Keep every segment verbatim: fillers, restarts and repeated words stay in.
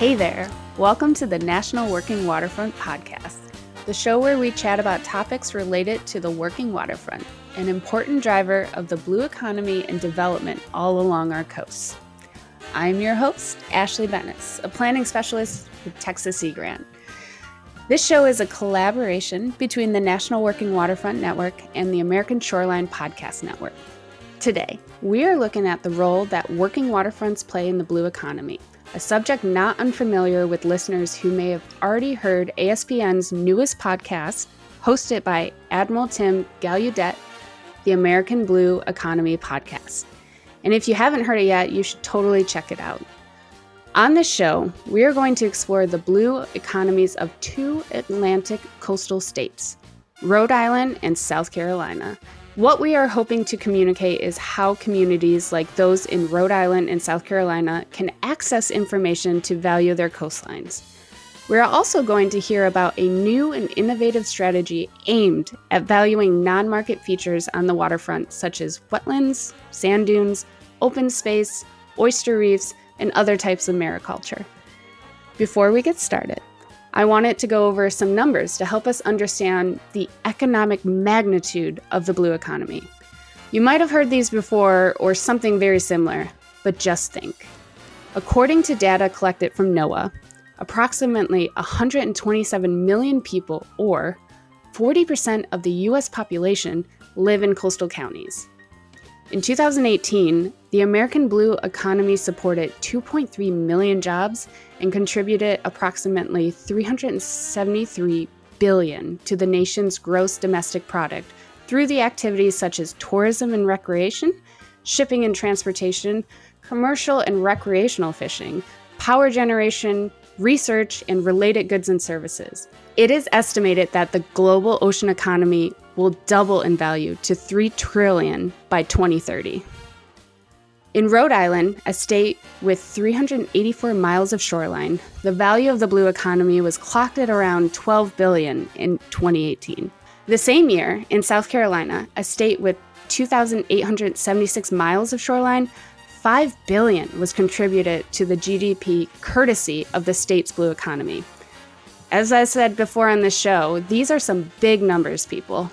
Hey there! Welcome to the National Working Waterfront Podcast, the show where we chat about topics related to the working waterfront, an important driver of the blue economy and development all along our coasts. I'm your host, Ashley Bennis, a planning specialist with Texas Sea Grant. This show is a collaboration between the National Working Waterfront Network and the American Shoreline Podcast Network. Today, we are looking at the role that working waterfronts play in the blue economy, a subject not unfamiliar with listeners who may have already heard A S P N's newest podcast, hosted by Admiral Tim Gallaudet, the American Blue Economy Podcast. And if you haven't heard it yet, you should totally check it out. On this show, we are going to explore the blue economies of two Atlantic coastal states, Rhode Island and South Carolina. What we are hoping to communicate is how communities like those in Rhode Island and South Carolina can access information to value their coastlines. We're also going to hear about a new and innovative strategy aimed at valuing non-market features on the waterfront, such as wetlands, sand dunes, open space, oyster reefs, and other types of mariculture. Before we get started, I wanted to go over some numbers to help us understand the economic magnitude of the blue economy. You might have heard these before or something very similar, but just think. According to data collected from NOAA, approximately one hundred twenty-seven million people, or forty percent of the U S population, live in coastal counties. In two thousand eighteen, the American Blue Economy supported two point three million jobs and contributed approximately three hundred seventy-three billion dollars to the nation's gross domestic product through the activities such as tourism and recreation, shipping and transportation, commercial and recreational fishing, power generation, research, and related goods and services. It is estimated that the global ocean economy will double in value to three trillion dollars by twenty thirty. In Rhode Island, a state with three hundred eighty-four miles of shoreline, the value of the blue economy was clocked at around twelve billion dollars in twenty eighteen. The same year, in South Carolina, a state with two thousand eight hundred seventy-six miles of shoreline, five billion dollars was contributed to the G D P courtesy of the state's blue economy. As I said before on the show, these are some big numbers, people.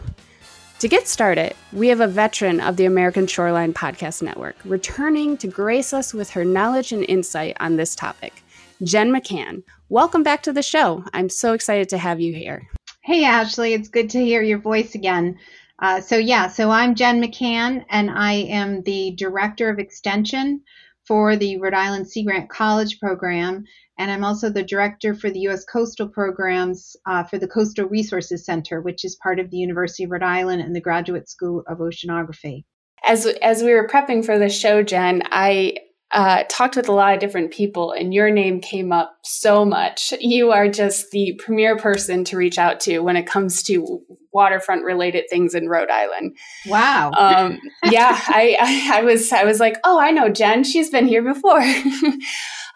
To get started, we have a veteran of the American Shoreline Podcast Network returning to grace us with her knowledge and insight on this topic. Jen McCann, welcome back to the show. I'm so excited to have you here. Hey, Ashley, it's good to hear your voice again. Uh, so yeah, so I'm Jen McCann, and I am the Director of Extension for the Rhode Island Sea Grant College Program, and I'm also the Director for the U S Coastal Programs uh, for the Coastal Resources Center, which is part of the University of Rhode Island and the Graduate School of Oceanography. As as we were prepping for the show, Jen, I uh, talked with a lot of different people, and your name came up so much. You are just the premier person to reach out to when it comes to waterfront related things in Rhode Island. Wow. Um, yeah, I, I, I was I was like, oh, I know Jen. She's been here before.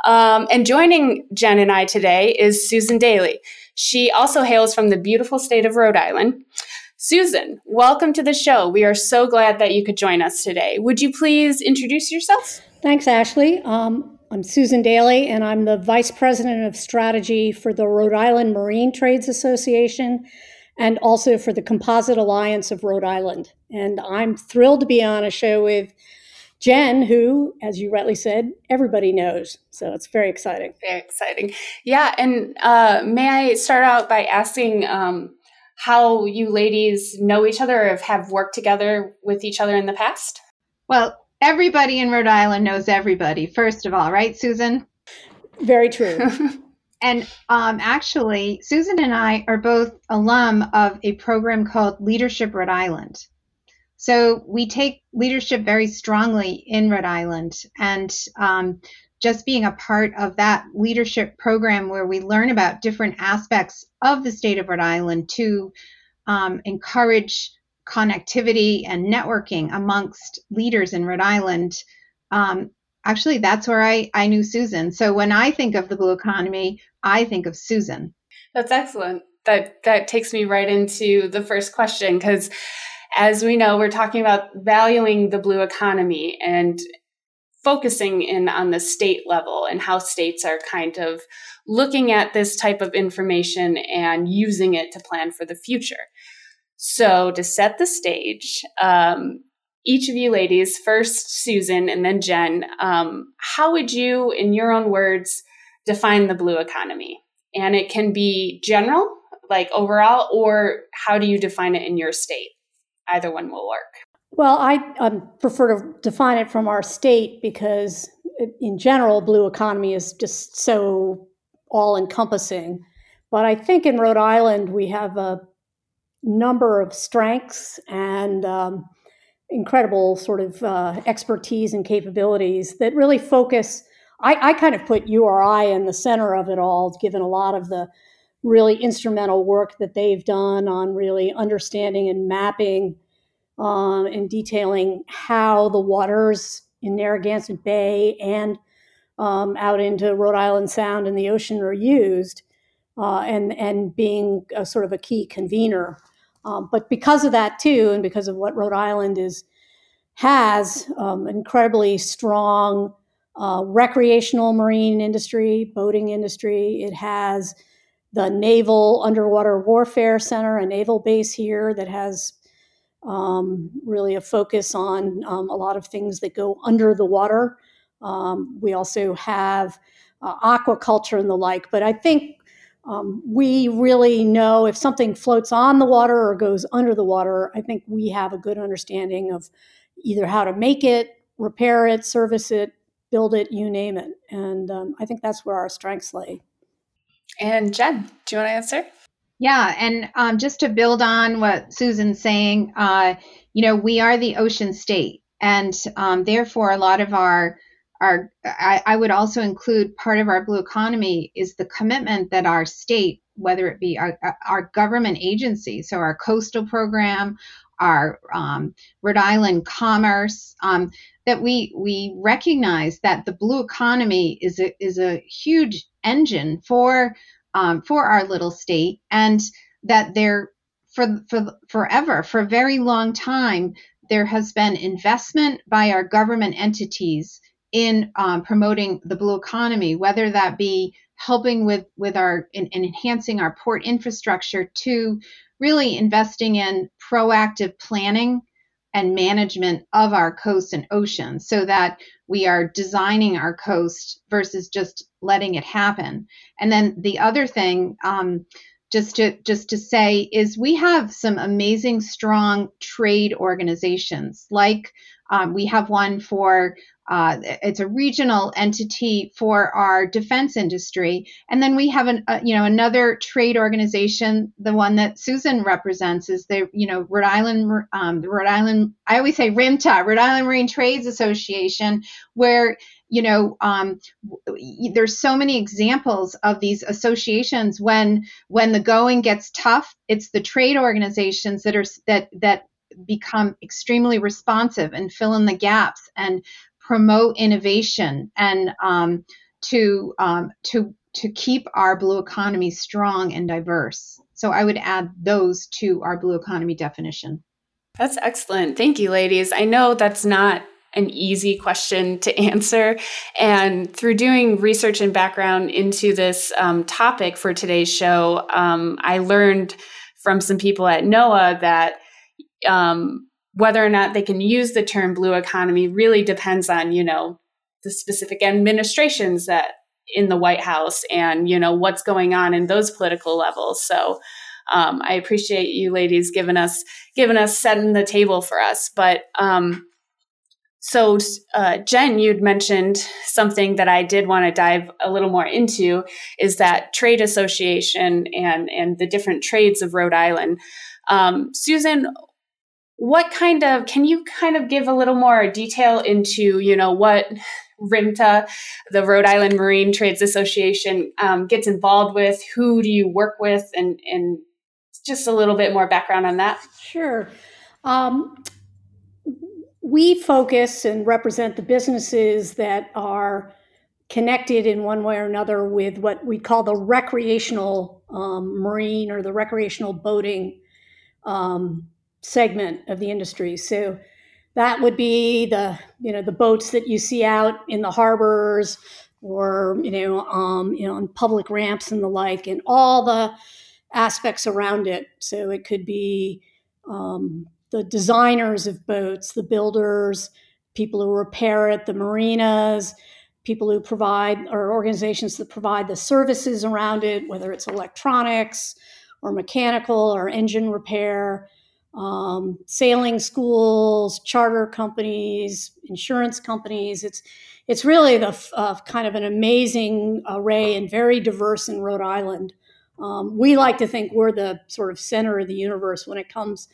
um, and joining Jen and I today is Susan Daly. She also hails from the beautiful state of Rhode Island. Susan, welcome to the show. We are so glad that you could join us today. Would you please introduce yourself? Thanks, Ashley. Um, I'm Susan Daly, and I'm the Vice President of Strategy for the Rhode Island Marine Trades Association, and also for the Composite Alliance of Rhode Island. And I'm thrilled to be on a show with Jen, who, as you rightly said, everybody knows. So it's very exciting. Very exciting. Yeah, and uh, may I start out by asking um, how you ladies know each other or have worked together with each other in the past? Well, everybody in Rhode Island knows everybody, first of all, right, Susan? Very true. And um, actually, Susan and I are both alum of a program called Leadership Rhode Island. So we take leadership very strongly in Rhode Island. And um, just being a part of that leadership program where we learn about different aspects of the state of Rhode Island to um, encourage connectivity and networking amongst leaders in Rhode Island, um, actually, that's where I, I knew Susan. So when I think of the blue economy, I think of Susan. That's excellent. That that takes me right into the first question, because as we know, we're talking about valuing the blue economy. And focusing in on the state level and how states are kind of looking at this type of information and using it to plan for the future. So to set the stage, um, each of you ladies, first Susan and then Jen, um, how would you, in your own words, define the blue economy? And it can be general, like overall, or how do you define it in your state? Either one will work. Well, I um, prefer to define it from our state because in general, blue economy is just so all-encompassing. But I think in Rhode Island, we have a number of strengths and um, incredible sort of uh, expertise and capabilities that really focus. I, I kind of put U R I in the center of it all, given a lot of the really instrumental work that they've done on really understanding and mapping Um, and detailing how the waters in Narragansett Bay and um, out into Rhode Island Sound and the ocean are used, uh, and and being a sort of a key convener. Um, but because of that too, and because of what Rhode Island is has um, incredibly strong uh, recreational marine industry, boating industry. It has the Naval Underwater Warfare Center, a naval base here that has Um, really a focus on um, a lot of things that go under the water. Um, we also have uh, aquaculture and the like, but I think um, we really know if something floats on the water or goes under the water, I think we have a good understanding of either how to make it, repair it, service it, build it, you name it. And um, I think that's where our strengths lay. And Jen, do you want to answer? Yeah. And um, just to build on what Susan's saying, uh, you know, we are the ocean state. And um, therefore, a lot of our, our I, I would also include part of our blue economy is the commitment that our state, whether it be our, our government agency, so our coastal program, our um, Rhode Island commerce, um, that we we recognize that the blue economy is a, is a huge engine for Um, for our little state, and that there for, for forever, for a very long time, there has been investment by our government entities in um, promoting the blue economy, whether that be helping with, with our in, in enhancing our port infrastructure to really investing in proactive planning and management of our coast and ocean so that we are designing our coast versus just letting it happen. And then the other thing, um, just to just to say, is we have some amazing, strong trade organizations. Like um, we have one for, uh, it's a regional entity for our defense industry. And then we have an, uh, you know, another trade organization. The one that Susan represents is the, you know, Rhode Island, um, the Rhode Island. I always say R I M T A, Rhode Island Marine Trades Association, where you know, um, there's so many examples of these associations. When when the going gets tough, it's the trade organizations that are that that become extremely responsive and fill in the gaps and promote innovation and um, to um, to to keep our blue economy strong and diverse. So I would add those to our blue economy definition. That's excellent. Thank you, ladies. I know that's not an easy question to answer. And through doing research and background into this um, topic for today's show, um, I learned from some people at NOAA that um, whether or not they can use the term blue economy really depends on, you know, the specific administrations that in the White House and, you know, what's going on in those political levels. So um, I appreciate you ladies giving us, giving us setting the table for us. But um So, uh, Jen, you'd mentioned something that I did want to dive a little more into is that trade association and, and the different trades of Rhode Island. Um, Susan, what kind of, can you kind of give a little more detail into, you know, what R I M T A, the Rhode Island Marine Trades Association, um, gets involved with? Who do you work with? And, and just a little bit more background on that. Sure. Um We focus and represent the businesses that are connected in one way or another with what we call the recreational um, marine or the recreational boating um, segment of the industry. So that would be the, you know, the boats that you see out in the harbors or, you know, um, you know, on public ramps and the like, and all the aspects around it. So it could be um, the designers of boats, the builders, people who repair it, the marinas, people who provide, or organizations that provide the services around it, whether it's electronics or mechanical or engine repair, um, sailing schools, charter companies, insurance companies. It's it's really the uh, kind of an amazing array and very diverse in Rhode Island. Um, we like to think we're the sort of center of the universe when it comes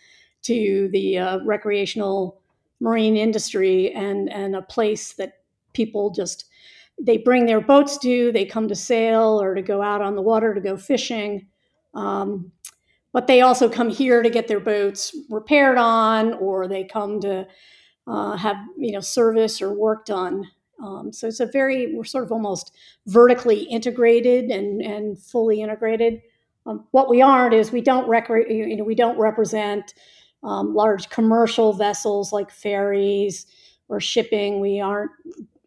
to the uh, recreational marine industry, and and a place that people just, they bring their boats to, they come to sail or to go out on the water to go fishing. Um, but they also come here to get their boats repaired on, or they come to uh, have, you know, service or work done. Um, so it's a very, we're sort of almost vertically integrated and, and fully integrated. Um, what we aren't is we don't rec- you know, we don't represent um, large commercial vessels like ferries or shipping. We aren't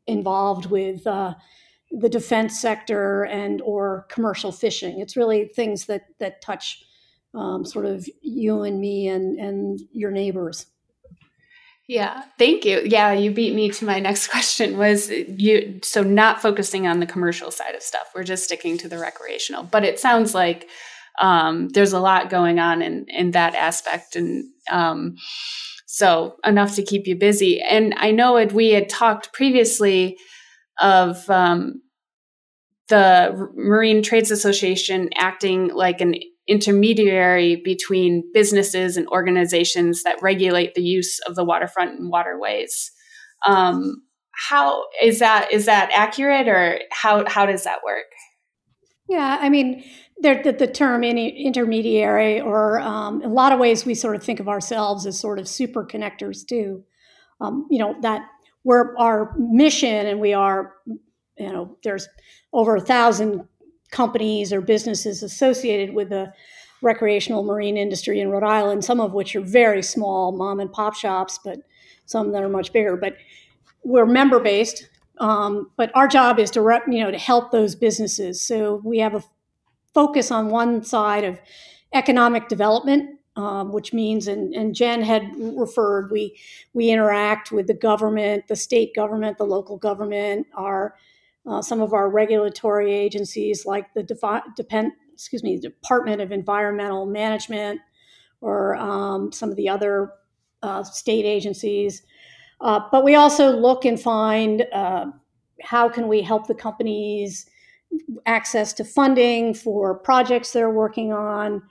involved with uh, the defense sector and or commercial fishing. It's really things that that touch um, sort of you and me and, and your neighbors. Yeah, thank you. Yeah, you beat me to my next question was you. So not focusing on the commercial side of stuff. We're just sticking to the recreational. But it sounds like um, there's a lot going on in, in that aspect. And um, so enough to keep you busy. And I know it, we had talked previously of um, the Marine Trades Association acting like an intermediary between businesses and organizations that regulate the use of the waterfront and waterways. Um, how is that? Is that accurate, or how how does that work? Yeah, I mean, the, the term any intermediary, or um, a lot of ways we sort of think of ourselves as sort of super connectors too. Um, you know that. We're our mission, and we are, you know, there's over a thousand companies or businesses associated with the recreational marine industry in Rhode Island, some of which are very small mom and pop shops, but some that are much bigger. But we're member-based, um, but our job is to, rep, you know, to help those businesses. So we have a focus on one side of economic development, Um, which means, and, and Jen had referred, we we interact with the government, the state government, the local government, our uh, some of our regulatory agencies like the defi- depend, excuse me, Department of Environmental Management, or um, some of the other uh, state agencies. Uh, but we also look and find uh, how can we help the companies access to funding for projects they're working on.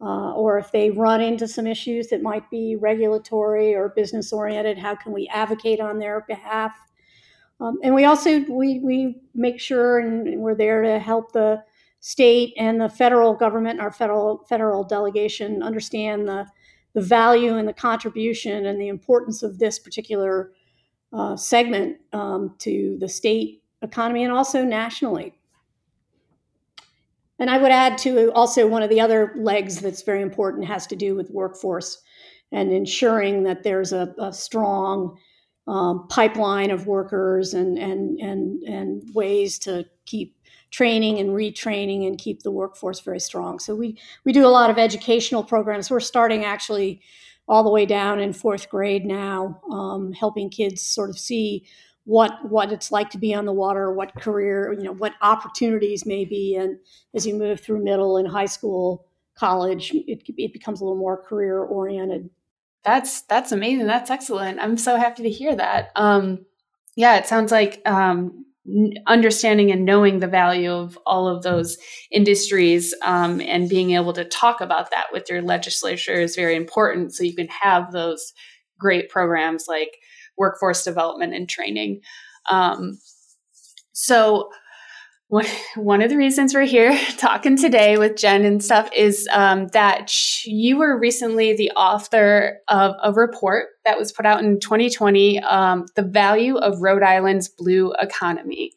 Uh, or if they run into some issues that might be regulatory or business oriented, how can we advocate on their behalf? Um, and we also, we we make sure, and we're there to help the state and the federal government, our federal federal delegation, understand the, the value and the contribution and the importance of this particular uh, segment um, to the state economy and also nationally. And I would add to also one of the other legs that's very important has to do with workforce and ensuring that there's a, a strong um, pipeline of workers and, and and and ways to keep training and retraining and keep the workforce very strong. So we we do a lot of educational programs. We're starting actually all the way down in fourth grade now, um, helping kids sort of see what what it's like to be on the water, what career, you know, what opportunities may be. And as you move through middle and high school, college, it it becomes a little more career oriented. That's that's amazing. That's excellent. I'm so happy to hear that. Um, yeah, it sounds like um, understanding and knowing the value of all of those industries um, and being able to talk about that with your legislature is very important. So you can have those great programs like workforce development and training. Um, so one, one of the reasons we're here talking today with Jen and stuff is um, that you were recently the author of a report that was put out in twenty twenty, um, The Value of Rhode Island's Blue Economy.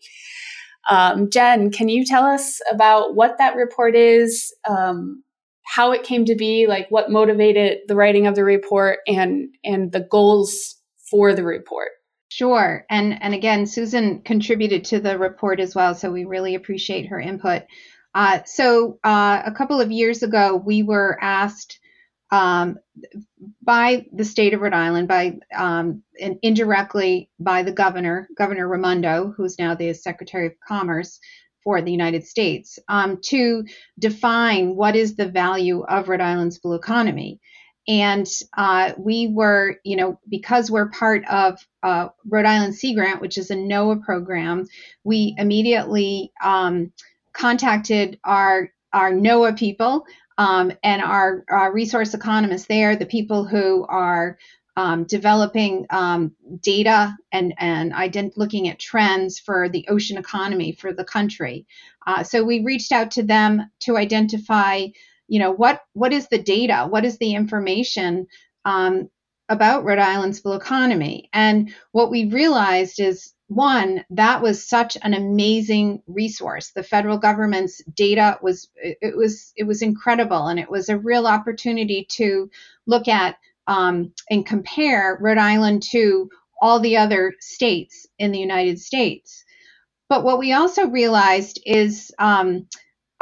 Um, Jen, can you tell us about what that report is, um, how it came to be, like what motivated the writing of the report, and and the goals for the report. Sure. And and again, Susan contributed to the report as well, so we really appreciate her input. Uh, so uh, a couple of years ago, we were asked um, by the state of Rhode Island, by um, and indirectly by the governor, Governor Raimondo, who's now the Secretary of Commerce for the United States, um, to define what is the value of Rhode Island's blue economy. And uh, we were, you know, because we're part of uh, Rhode Island Sea Grant, which is a NOAA program, we immediately um, contacted our our NOAA people um, and our, our resource economists there, the people who are um, developing um, data and and ident- looking at trends for the ocean economy for the country. Uh, so we reached out to them to identify, you know, what what is the data? What is the information um, about Rhode Island's blue economy? And what we realized is, one, that was such an amazing resource. The federal government's data was it was it was incredible, and it was a real opportunity to look at um, and compare Rhode Island to all the other states in the United States. But what we also realized is um,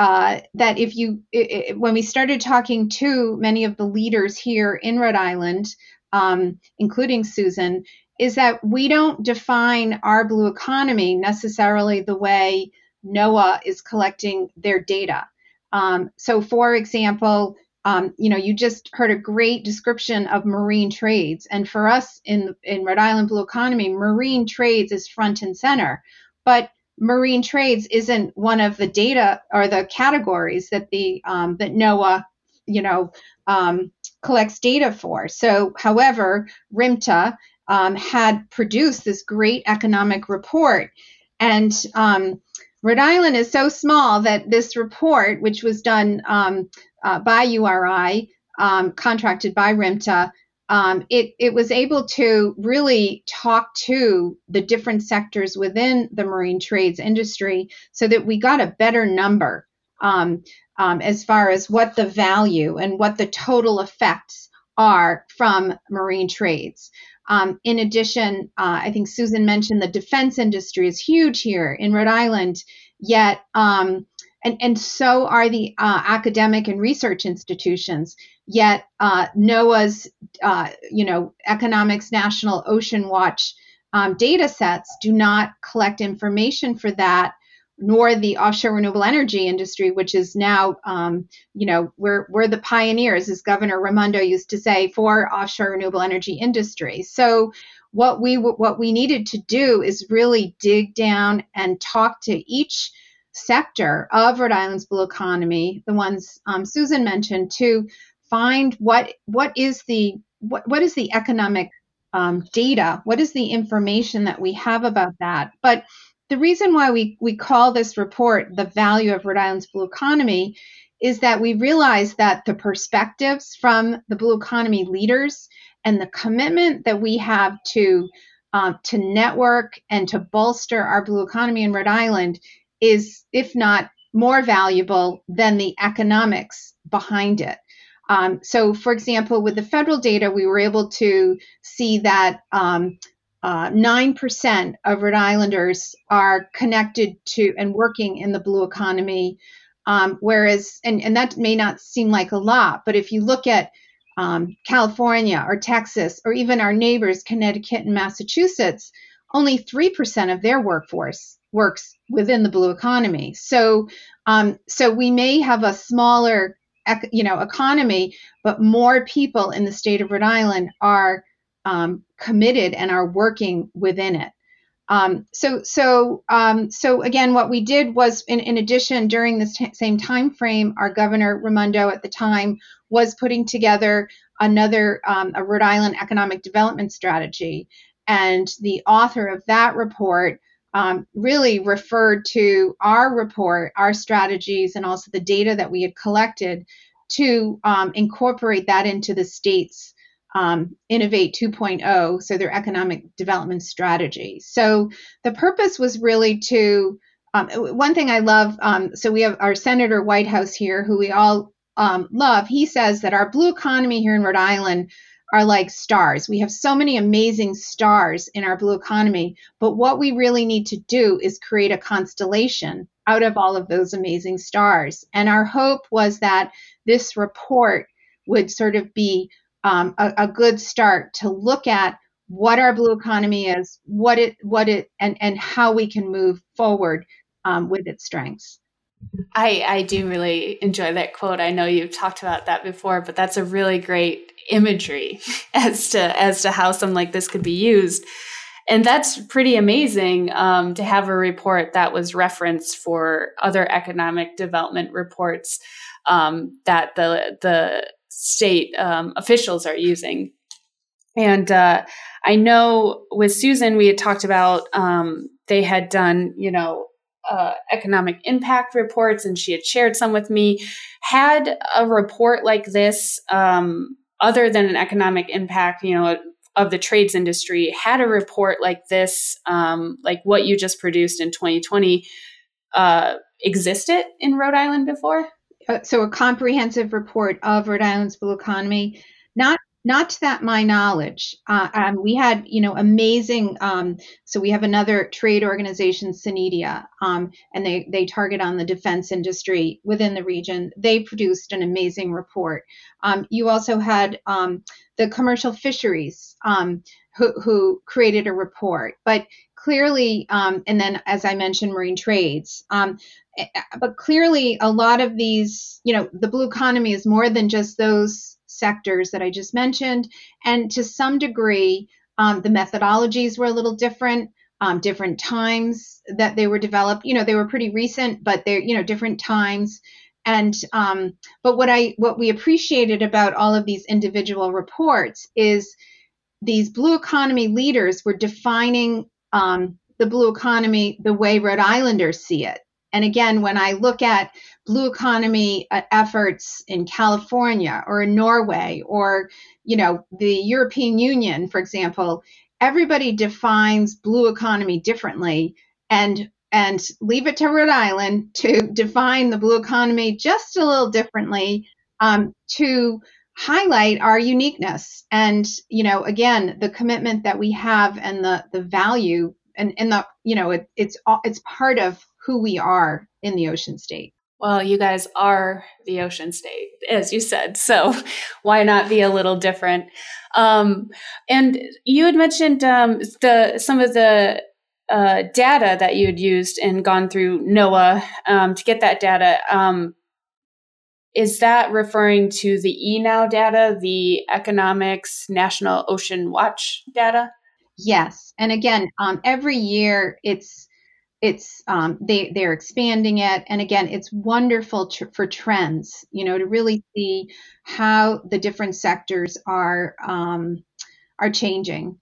Uh, that if you, it, it, when we started talking to many of the leaders here in Rhode Island, um, including Susan, is that we don't define our blue economy necessarily the way NOAA is collecting their data. Um, so for example, um, you know, you just heard a great description of marine trades. And for us in, in Rhode Island blue economy, marine trades is front and center. But marine trades isn't one of the data or the categories that the um, that NOAA, you know, um, collects data for. So, however, R M T A um, had produced this great economic report, and um, Rhode Island is so small that this report, which was done um, uh, by U R I, um, contracted by R M T A, Um, it, it was able to really talk to the different sectors within the marine trades industry so that we got a better number um, um, as far as what the value and what the total effects are from marine trades. Um, in addition, uh, I think Susan mentioned the defense industry is huge here in Rhode Island, yet um, and, and so are the uh, academic and research institutions. Yet uh, NOAA's, uh, you know, Economics National Ocean Watch um, data sets do not collect information for that, nor the offshore renewable energy industry, which is now, um, you know, we're, we're the pioneers, as Governor Raimondo used to say, for offshore renewable energy industry. So what we what we needed to do is really dig down and talk to each sector of Rhode Island's blue economy, the ones um, Susan mentioned, to find what what is the what, what is the economic um, data, what is the information that we have about that. But the reason why we, we call this report the value of Rhode Island's blue economy is that we realize that the perspectives from the blue economy leaders and the commitment that we have to um, to network and to bolster our blue economy in Rhode Island is, if not more valuable than the economics behind it. Um, so, for example, with the federal data, we were able to see that um, uh, nine percent of Rhode Islanders are connected to and working in the blue economy, um, whereas, and, and that may not seem like a lot, but if you look at um, California or Texas or even our neighbors, Connecticut and Massachusetts, only three percent of their workforce works within the blue economy. So, um, so we may have a smaller you know, economy, but more people in the state of Rhode Island are um, committed and are working within it. Um, so, so, um, so again, what we did was, in, in addition, during this t- same time frame, our Governor Raimondo at the time was putting together another um, a Rhode Island economic development strategy, and the author of that report Um, really referred to our report, our strategies, and also the data that we had collected to um, incorporate that into the state's um, Innovate two point oh, so their economic development strategy. So the purpose was really to, um, one thing I love, um, so we have our Senator Whitehouse here, who we all um, love. He says that our blue economy here in Rhode Island are like stars. We have so many amazing stars in our blue economy, but what we really need to do is create a constellation out of all of those amazing stars. And our hope was that this report would sort of be um, a, a good start to look at what our blue economy is, what it, what it, and, and how we can move forward um, with its strengths. I, I do really enjoy that quote. I know you've talked about that before, but that's a really great imagery as to as to how something like this could be used. And that's pretty amazing um, to have a report that was referenced for other economic development reports um, that the the state um, officials are using. And uh, I know with Susan, we had talked about um, they had done, you know, Uh, economic impact reports, and she had shared some with me. Had a report like this, um, other than an economic impact, you know, of the trades industry, had a report like this, um, like what you just produced in twenty twenty, uh, existed in Rhode Island before? Uh, so a comprehensive report of Rhode Island's blue economy, not Not to that, my knowledge. Uh, um, we had, you know, amazing. Um, so we have another trade organization, Synedia, um, and they, they target on the defense industry within the region. They produced an amazing report. Um, you also had um, the commercial fisheries um, who, who created a report. But clearly, um, and then as I mentioned, marine trades. Um, but clearly, a lot of these, you know, the blue economy is more than just those sectors that I just mentioned. And to some degree, um, the methodologies were a little different, um, different times that they were developed. You know, they were pretty recent, but they're, you know, different times. And um, but what I what we appreciated about all of these individual reports is these blue economy leaders were defining um, the blue economy the way Rhode Islanders see it. And again, when I look at blue economy uh, efforts in California or in Norway or, you know, the European Union, for example, everybody defines blue economy differently, and and leave it to Rhode Island to define the blue economy just a little differently um, to highlight our uniqueness. And, you know, again, the commitment that we have and the, the value and, and the, you know, it, it's it's part of who we are in the Ocean State. Well, you guys are the Ocean State, as you said, so why not be a little different? Um, and you had mentioned um, the some of the uh, data that you had used and gone through NOAA um, to get that data. Um, is that referring to the E N O W data, the Economics National Ocean Watch data? Yes, and again, um, every year it's It's um, they they're expanding it, and again, it's wonderful tr- for trends. You know, to really see how the different sectors are um, are changing,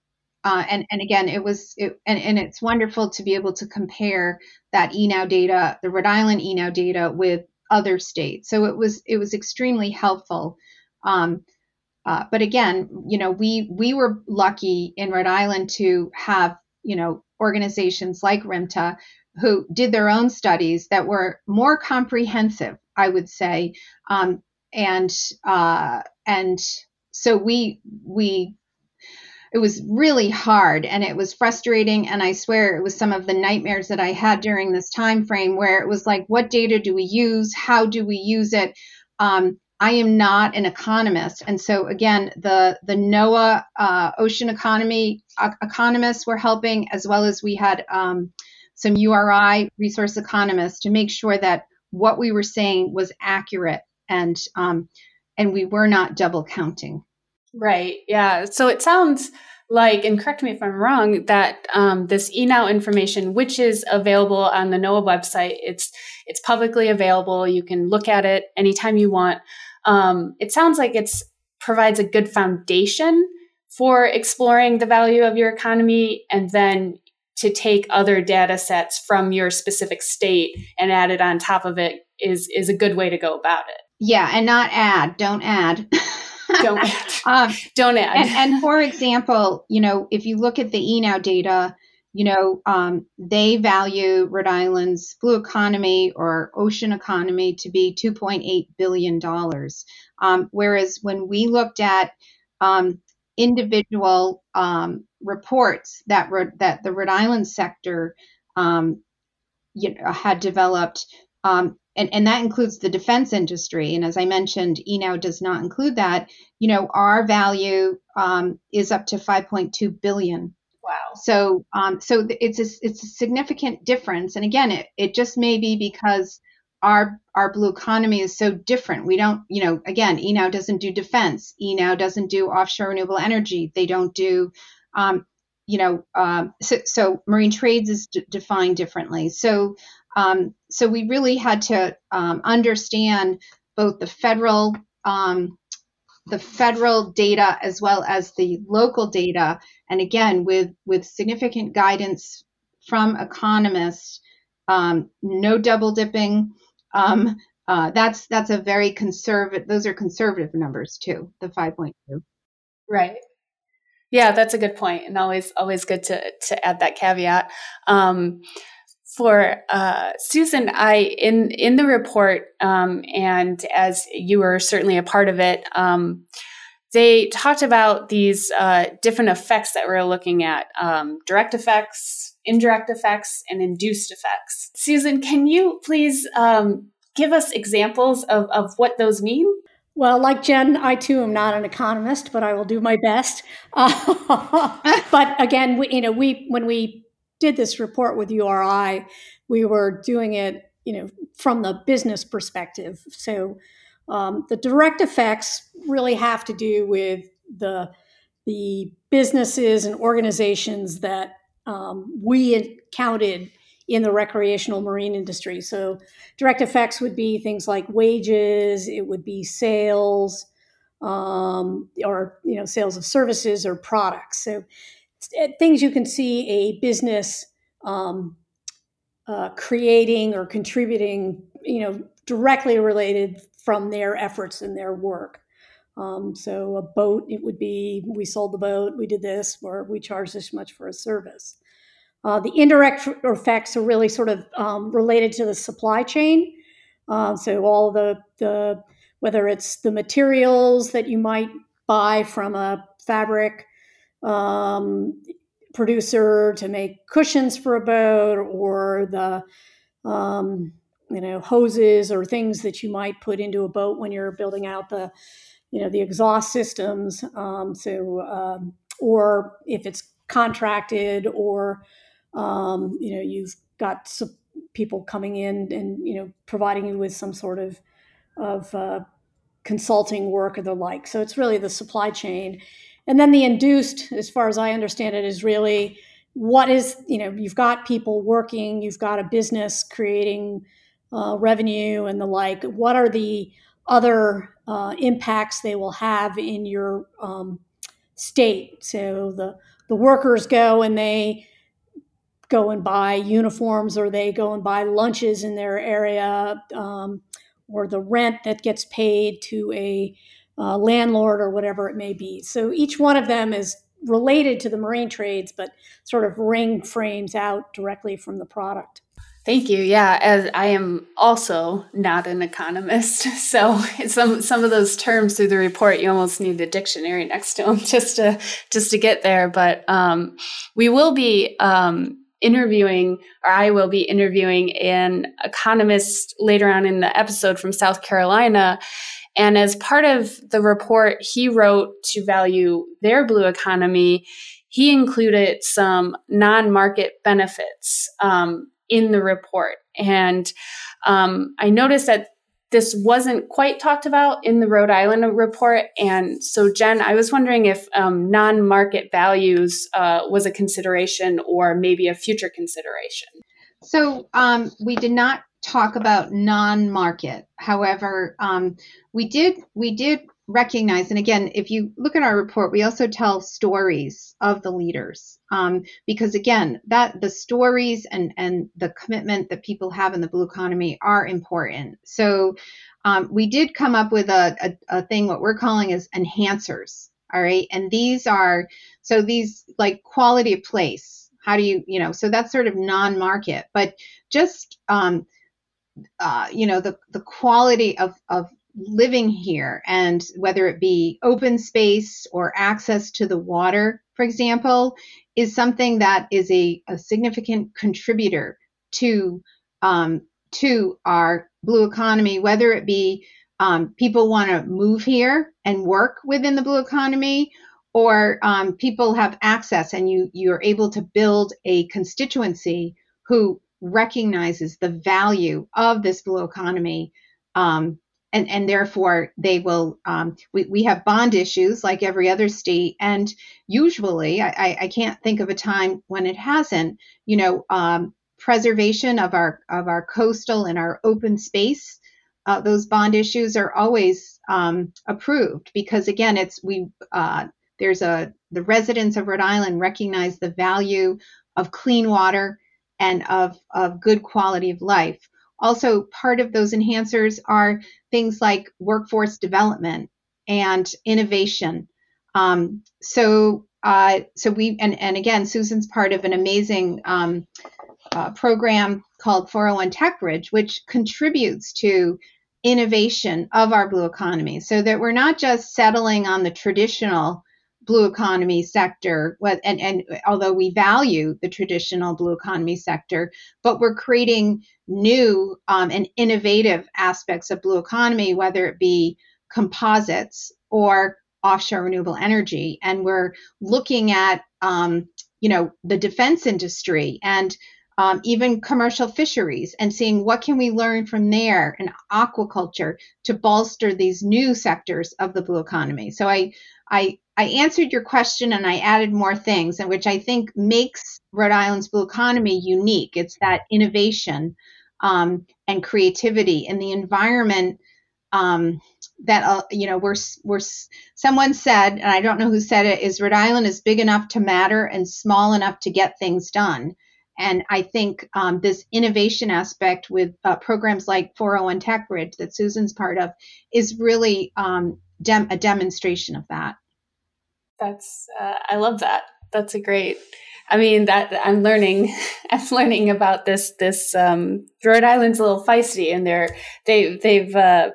uh, and and again, it was it, and and it's wonderful to be able to compare that E N O W data, the Rhode Island E N O W data, with other states. So it was it was extremely helpful. Um, uh, but again, you know, we we were lucky in Rhode Island to have, you know, organizations like R M T A who did their own studies that were more comprehensive, I would say, um, and uh, and so we we it was really hard and it was frustrating, and I swear it was some of the nightmares that I had during this time frame where it was like, what data do we use? How do we use it? Um, I am not an economist, and so again, the the NOAA uh, ocean economy uh, economists were helping, as well as we had um, some U R I resource economists to make sure that what we were saying was accurate and um, and we were not double counting. Right. Yeah. So it sounds like, and correct me if I'm wrong, that um, this E N O W information, which is available on the NOAA website, it's it's publicly available. You can look at it anytime you want. Um, it sounds like it's provides a good foundation for exploring the value of your economy, and then to take other data sets from your specific state and add it on top of it is is a good way to go about it. Yeah, and not add, don't add. Don't add. um, don't add. And, and for example, you know, if you look at the E N O W data, you know, um, they value Rhode Island's blue economy or ocean economy to be two point eight billion dollars, um, whereas when we looked at um, individual um, reports that that the Rhode Island sector um, you know, had developed, um, and, and that includes the defense industry. And as I mentioned, E N O W does not include that. You know, our value um, is up to five point two billion. Wow. So, um, so it's a, it's a significant difference. And again, it, it just may be because our our blue economy is so different. We don't, you know, again, E N O W doesn't do defense. E N O W doesn't do offshore renewable energy. They don't do, um, you know, uh, so, so marine trades is d- defined differently. So, um, so we really had to um, understand both the federal um, the federal data as well as the local data. And again, with, with significant guidance from economists, um, no double dipping. Um, uh, that's, that's a very conservative, those are conservative numbers too, the five point two. Right. Yeah, that's a good point. And always, always good to, to add that caveat. Um, For uh, Susan, I in in the report, um, and as you were certainly a part of it, um, they talked about these uh, different effects that we're looking at: um, direct effects, indirect effects, and induced effects. Susan, can you please um, give us examples of, of what those mean? Well, like Jen, I too am not an economist, but I will do my best. Uh, but again, we, you know, we when we did this report with U R I, we were doing it, you know, from the business perspective. So um, the direct effects really have to do with the the businesses and organizations that um, we had counted in the recreational marine industry. So direct effects would be things like wages, it would be sales, um, or you know, sales of services or products. So things you can see a business um, uh, creating or contributing, you know, directly related from their efforts and their work. Um, so a boat, it would be, we sold the boat, we did this, or we charged this much for a service. Uh, the indirect effects are really sort of um, related to the supply chain. Uh, so all the, the, whether it's the materials that you might buy from a fabric um, producer to make cushions for a boat, or the, um, you know, hoses or things that you might put into a boat when you're building out the, you know, the exhaust systems. Um, so, um, or if it's contracted, or, um, you know, you've got some people coming in and, you know, providing you with some sort of, of, uh, consulting work or the like. So it's really the supply chain. And then the induced, as far as I understand it, is really what is, you know, you've got people working, you've got a business creating uh, revenue and the like. What are the other uh, impacts they will have in your um, state? So the, the workers go and they go and buy uniforms, or they go and buy lunches in their area, um, or the rent that gets paid to a Uh, landlord or whatever it may be. So each one of them is related to the marine trades, but sort of ring frames out directly from the product. Thank you. Yeah, as I am also not an economist, so some some of those terms through the report, you almost need a dictionary next to them just to just to get there. But um, we will be um, interviewing, or I will be interviewing an economist later on in the episode from South Carolina. And as part of the report he wrote to value their blue economy, he included some non-market benefits um, in the report. And um, I noticed that this wasn't quite talked about in the Rhode Island report. And so, Jen, I was wondering if um, non-market values uh, was a consideration, or maybe a future consideration. So um, we did not talk about non-market. However, um, we did we did recognize, and again, if you look at our report, we also tell stories of the leaders, um, because again, that the stories and and the commitment that people have in the blue economy are important. So um, we did come up with a, a, a thing, what we're calling is enhancers. All right, and these are so these like quality of place. How do you you know? So that's sort of non-market, but just um, Uh, you know, the, the quality of, of living here, and whether it be open space or access to the water, for example, is something that is a, a significant contributor to um, to our blue economy, whether it be um, people want to move here and work within the blue economy, or um, people have access and you you're able to build a constituency who recognizes the value of this blue economy, um, and, and therefore they will, um, we, we have bond issues like every other state, and usually, I, I can't think of a time when it hasn't, you know, um, preservation of our of our coastal and our open space, uh, those bond issues are always um, approved, because again, it's, we, uh, there's a, the residents of Rhode Island recognize the value of clean water and of, of good quality of life. Also, part of those enhancers are things like workforce development and innovation. Um, so, uh, so we, and, and again, Susan's part of an amazing um, uh, program called four oh one Tech Bridge, which contributes to innovation of our blue economy, so that we're not just settling on the traditional blue economy sector, and, and although we value the traditional blue economy sector, but we're creating new um, and innovative aspects of blue economy, whether it be composites or offshore renewable energy. And we're looking at, um, you know, the defense industry and um, even commercial fisheries, and seeing what can we learn from there in aquaculture to bolster these new sectors of the blue economy. So I, I, I answered your question and I added more things, and which I think makes Rhode Island's blue economy unique. It's that innovation um, and creativity and the environment um, that, uh, you know, we're, we're, someone said, and I don't know who said it, is Rhode Island is big enough to matter and small enough to get things done. And I think um, this innovation aspect with uh, programs like four oh one Tech Bridge that Susan's part of is really um, dem- a demonstration of that. That's, uh, I love that. That's a great, I mean, that I'm learning, I'm learning about this, this, um, Rhode Island's a little feisty, and they're, they, they've, uh,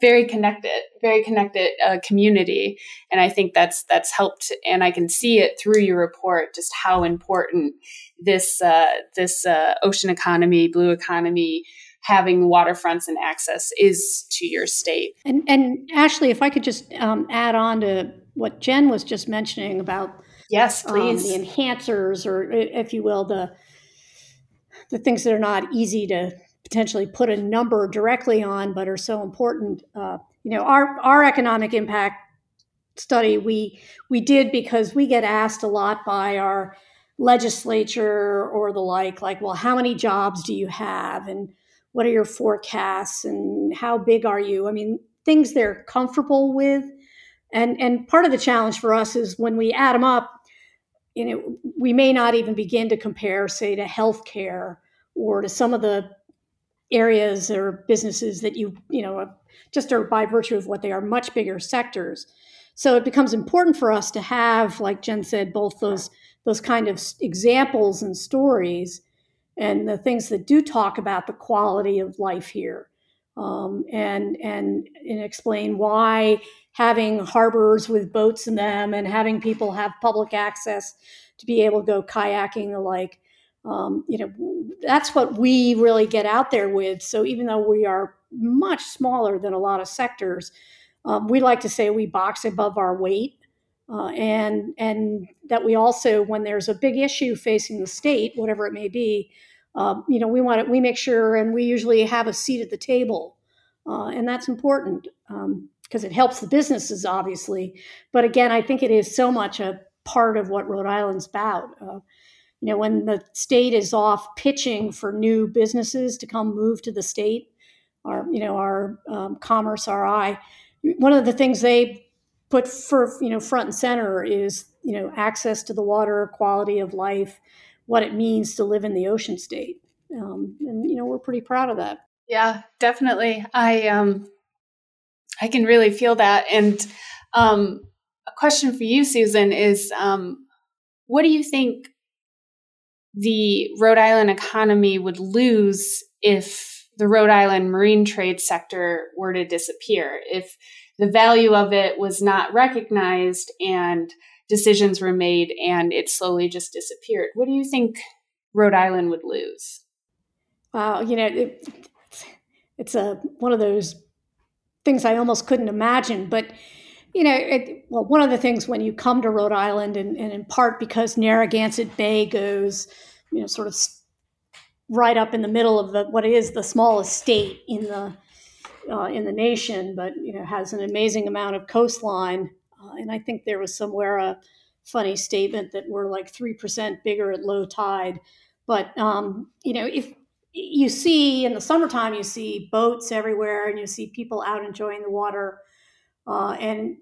very connected, very connected, uh, community. And I think that's, that's helped. And I can see it through your report, just how important this, uh, this, uh, ocean economy, blue economy, having waterfronts and access is to your state. And, and Ashley, if I could just, um, add on to what Jen was just mentioning about, yes, please, um, the enhancers, or if you will, the the things that are not easy to potentially put a number directly on, but are so important. Uh, you know, our our economic impact study we we did because we get asked a lot by our legislature or the like, like, well, how many jobs do you have, and what are your forecasts, and how big are you? I mean, things they're comfortable with. And and part of the challenge for us is when we add them up, you know, we may not even begin to compare, say, to healthcare or to some of the areas or businesses that you, you know, just are by virtue of what they are much bigger sectors. So it becomes important for us to have, like Jen said, both those those kind of examples and stories and the things that do talk about the quality of life here. Um, and, and and explain why having harbors with boats in them and having people have public access to be able to go kayaking the like, um, you know, that's what we really get out there with. So even though we are much smaller than a lot of sectors, um, we like to say we box above our weight, uh, and and that we also, when there's a big issue facing the state, whatever it may be, Uh, you know, we want to, we make sure, and we usually have a seat at the table, uh, and that's important because um, it helps the businesses, obviously. But again, I think it is so much a part of what Rhode Island's about. Uh, you know, when the state is off pitching for new businesses to come move to the state, our, you know, our um, Commerce R I, one of the things they put for, you know, front and center is, you know, access to the water, quality of life, what it means to live in the ocean state. Um, and, you know, we're pretty proud of that. Yeah, definitely. I um, I can really feel that. And um, a question for you, Susan, is um, what do you think the Rhode Island economy would lose if the Rhode Island marine trade sector were to disappear, if the value of it was not recognized and decisions were made and it slowly just disappeared, what do you think Rhode Island would lose? Wow, you know, it, it's a, one of those things I almost couldn't imagine. But, you know, it, well, one of the things when you come to Rhode Island, and, and in part because Narragansett Bay goes, you know, sort of right up in the middle of the, what is the smallest state in the uh, in the nation, but, you know, has an amazing amount of coastline. Uh, and I think there was somewhere a funny statement that we're like three percent bigger at low tide. But, um, you know, if you see in the summertime, you see boats everywhere and you see people out enjoying the water. Uh, and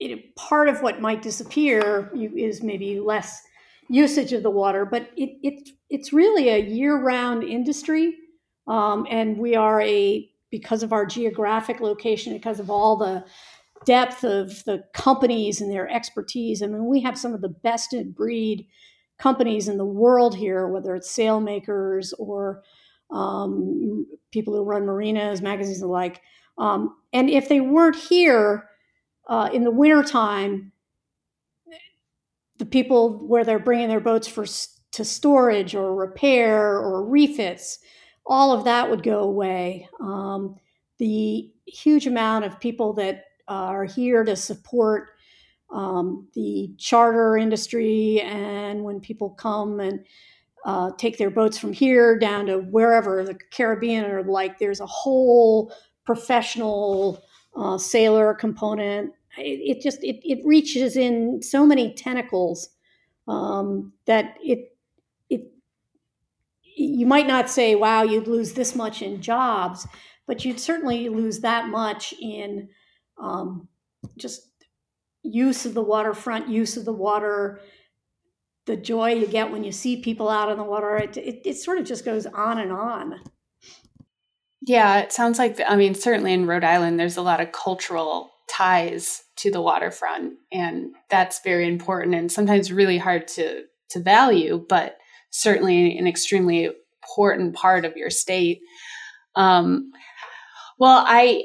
it, part of what might disappear you, is maybe less usage of the water, but it, it it's really a year-round industry. Um, and we are a, because of our geographic location, because of all the depth of the companies and their expertise. I mean, we have some of the best in breed companies in the world here, whether it's sail makers or um, people who run marinas, magazines, and the like. Um, and if they weren't here uh, in the wintertime, the people where they're bringing their boats for to storage or repair or refits, all of that would go away. Um, the huge amount of people that are here to support um, the charter industry, and when people come and uh, take their boats from here down to wherever, the Caribbean or like, there's a whole professional uh, sailor component. It, it just, it, it reaches in so many tentacles um, that it, it, you might not say, wow, you'd lose this much in jobs, but you'd certainly lose that much in Um, just use of the waterfront, use of the water, the joy you get when you see people out on the water. It, it, it sort of just goes on and on. Yeah, it sounds like, I mean, certainly in Rhode Island, there's a lot of cultural ties to the waterfront, and that's very important and sometimes really hard to, to value, but certainly an extremely important part of your state. Um, well, I...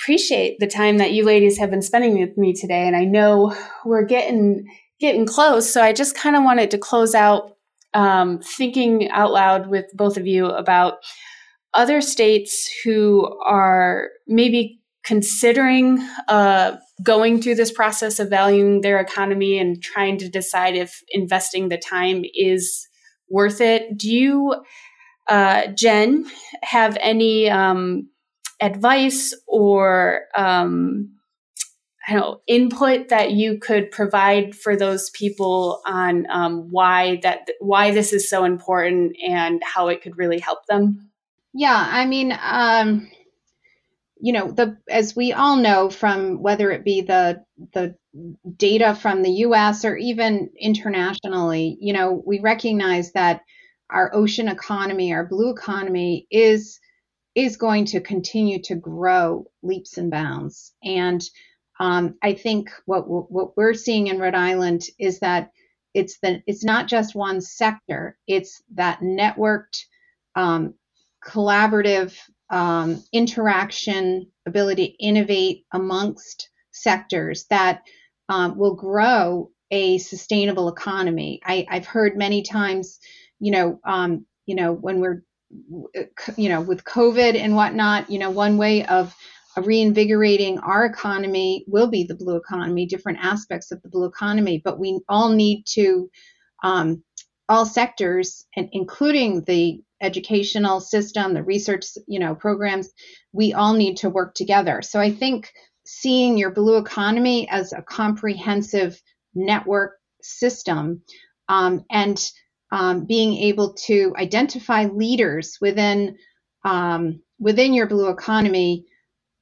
appreciate the time that you ladies have been spending with me today. And I know we're getting getting close. So I just kind of wanted to close out um, thinking out loud with both of you about other states who are maybe considering uh, going through this process of valuing their economy and trying to decide if investing the time is worth it. Do you, uh, Jen, have any um advice or um, I don't know, input that you could provide for those people on um, why that why this is so important and how it could really help them? Yeah, I mean, um, you know, the as we all know from whether it be the the data from the U S or even internationally, you know, we recognize that our ocean economy, our blue economy, is is going to continue to grow leaps and bounds. And um, I think what what we're seeing in Rhode Island is that it's the it's not just one sector, it's that networked, um, collaborative um, interaction, ability to innovate amongst sectors that um, will grow a sustainable economy. I, I've heard many times, you know, um, you know, when we're you know, with COVID and whatnot, you know, one way of reinvigorating our economy will be the blue economy, different aspects of the blue economy. But we all need to, um, all sectors, and including the educational system, the research, you know, programs, we all need to work together. So I think seeing your blue economy as a comprehensive network system, um, and Um, being able to identify leaders within um, within your blue economy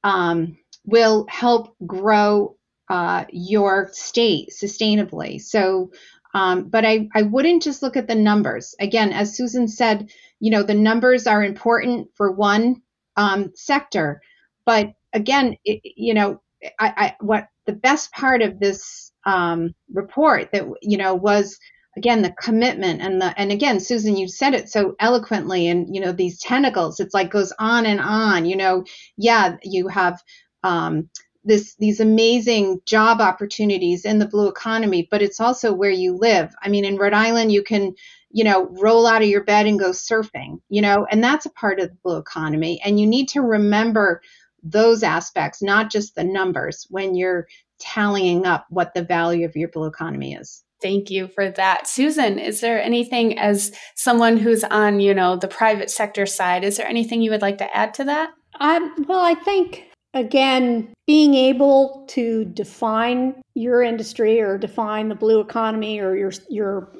um, will help grow uh, your state sustainably. So, um, but I, I wouldn't just look at the numbers. Again, as Susan said, you know, the numbers are important for one um, sector, but again, it, you know, I, I what the best part of this um, report that you know was again, the commitment and the, and again, Susan, you said it so eloquently, and, you know, these tentacles, it's like goes on and on, you know, yeah, you have um, this, these amazing job opportunities in the blue economy, but it's also where you live. I mean, in Rhode Island, you can, you know, roll out of your bed and go surfing, you know, and that's a part of the blue economy. And you need to remember those aspects, not just the numbers, when you're tallying up what the value of your blue economy is. Thank you for that. Susan, is there anything, as someone who's on, you know, the private sector side, is there anything you would like to add to that? I, well, I think, again, being able to define your industry or define the blue economy or your your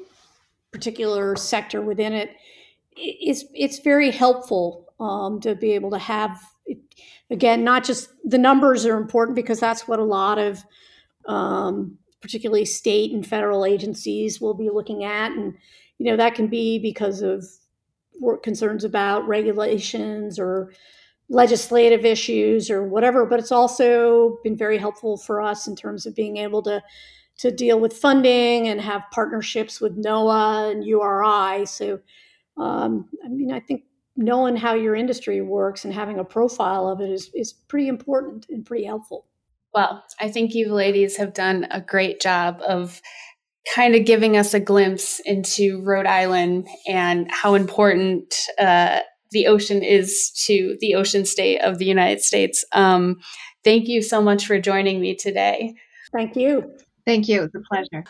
particular sector within it, it's, it's very helpful um, to be able to have, again, not just the numbers are important because that's what a lot of um particularly state and federal agencies will be looking at. And, you know, that can be because of work concerns about regulations or legislative issues or whatever, but it's also been very helpful for us in terms of being able to, to deal with funding and have partnerships with NOAA and U R I. So, um, I mean, I think knowing how your industry works and having a profile of it is, is pretty important and pretty helpful. Well, I think you ladies have done a great job of kind of giving us a glimpse into Rhode Island and how important uh, the ocean is to the ocean state of the United States. Um, thank you so much for joining me today. Thank you. Thank you. It's a pleasure.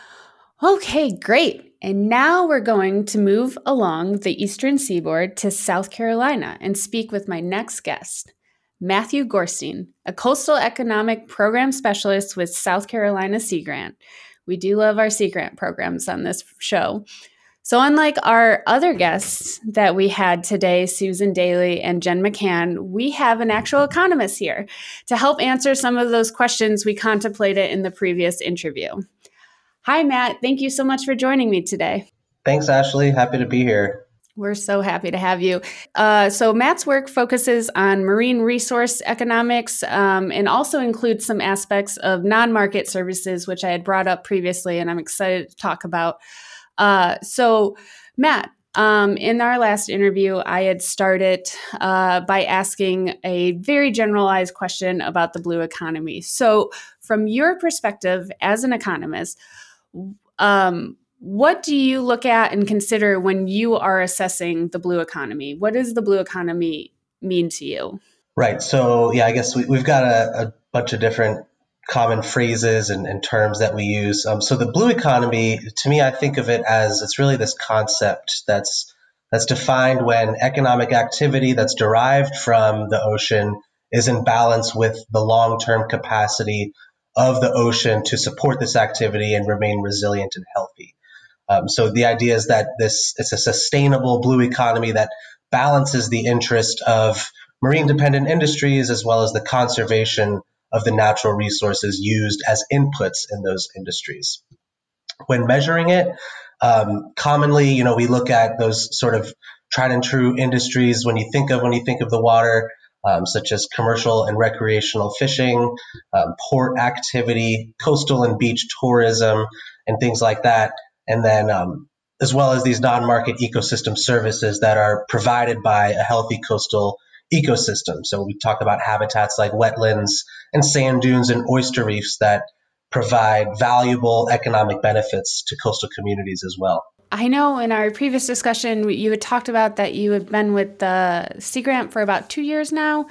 Okay, great. And now we're going to move along the eastern seaboard to South Carolina and speak with my next guest, Matthew Gorstein, a coastal economic program specialist with South Carolina Sea Grant. We do love our Sea Grant programs on this show. So unlike our other guests that we had today, Susan Daly and Jen McCann, we have an actual economist here to help answer some of those questions we contemplated in the previous interview. Hi, Matt. Thank you so much for joining me today. Thanks, Ashley. Happy to be here. We're so happy to have you. Uh, so Matt's work focuses on marine resource economics um, and also includes some aspects of non-market services, which I had brought up previously, and I'm excited to talk about. Uh, so Matt, um, in our last interview, I had started uh, by asking a very generalized question about the blue economy. So from your perspective as an economist, um, what do you look at and consider when you are assessing the blue economy? What does the blue economy mean to you? Right. So, yeah, I guess we, we've got a, a bunch of different common phrases and, and terms that we use. Um, so the blue economy, to me, I think of it as it's really this concept that's that's defined when economic activity that's derived from the ocean is in balance with the long-term capacity of the ocean to support this activity and remain resilient and healthy. Um, so the idea is that this it's a sustainable blue economy that balances the interest of marine dependent industries as well as the conservation of the natural resources used as inputs in those industries. When measuring it, um, commonly, you know, we look at those sort of tried and true industries when you think of when you think of the water, um, such as commercial and recreational fishing, um, port activity, coastal and beach tourism, and things like that. And then um, as well as these non-market ecosystem services that are provided by a healthy coastal ecosystem. So we talk about habitats like wetlands and sand dunes and oyster reefs that provide valuable economic benefits to coastal communities as well. I know in our previous discussion, you had talked about that you had been with the Sea Grant for about two years now.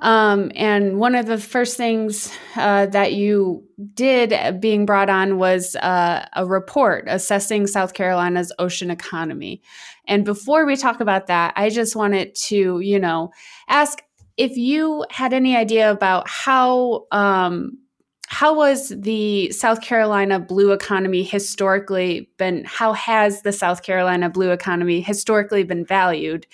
Um, and one of the first things uh, that you did being brought on was uh, a report assessing South Carolina's ocean economy. And before we talk about that, I just wanted to, you know, ask if you had any idea about how um, how was the South Carolina blue economy historically been, how has the South Carolina blue economy historically been valued?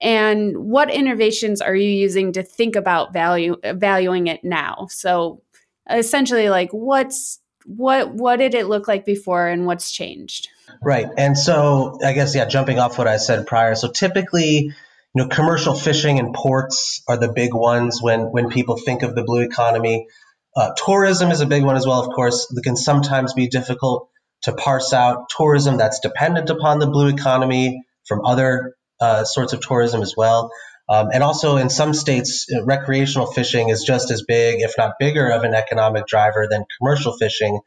And what innovations are you using to think about value valuing it now? So essentially, like what's what what did it look like before and what's changed? Right. And so I guess, yeah, jumping off what I said prior. So typically, you know, commercial fishing and ports are the big ones when when people think of the blue economy. Uh, tourism is a big one as well, of course, that can sometimes be difficult to parse out tourism that's dependent upon the blue economy from other uh, sorts of tourism as well. Um, and also in some states, recreational fishing is just as big, if not bigger, of an economic driver than commercial fishing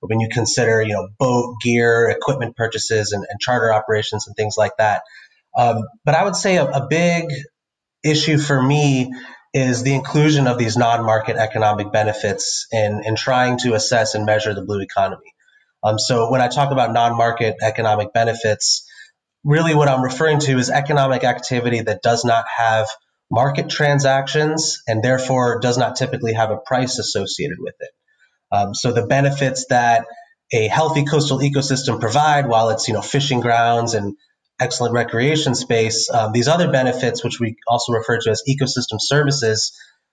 when you consider, you know, boat, gear, equipment purchases and, and charter operations and things like that. Um, but I would say a, a big issue for me is the inclusion of these non-market economic benefits in, in trying to assess and measure the blue economy. Um, so when I talk about non-market economic benefits, really what I'm referring to is economic activity that does not have market transactions and therefore does not typically have a price associated with it. Um, so the benefits that a healthy coastal ecosystem provide, while it's, you know, fishing grounds and excellent recreation space, um, these other benefits, which we also refer to as ecosystem services,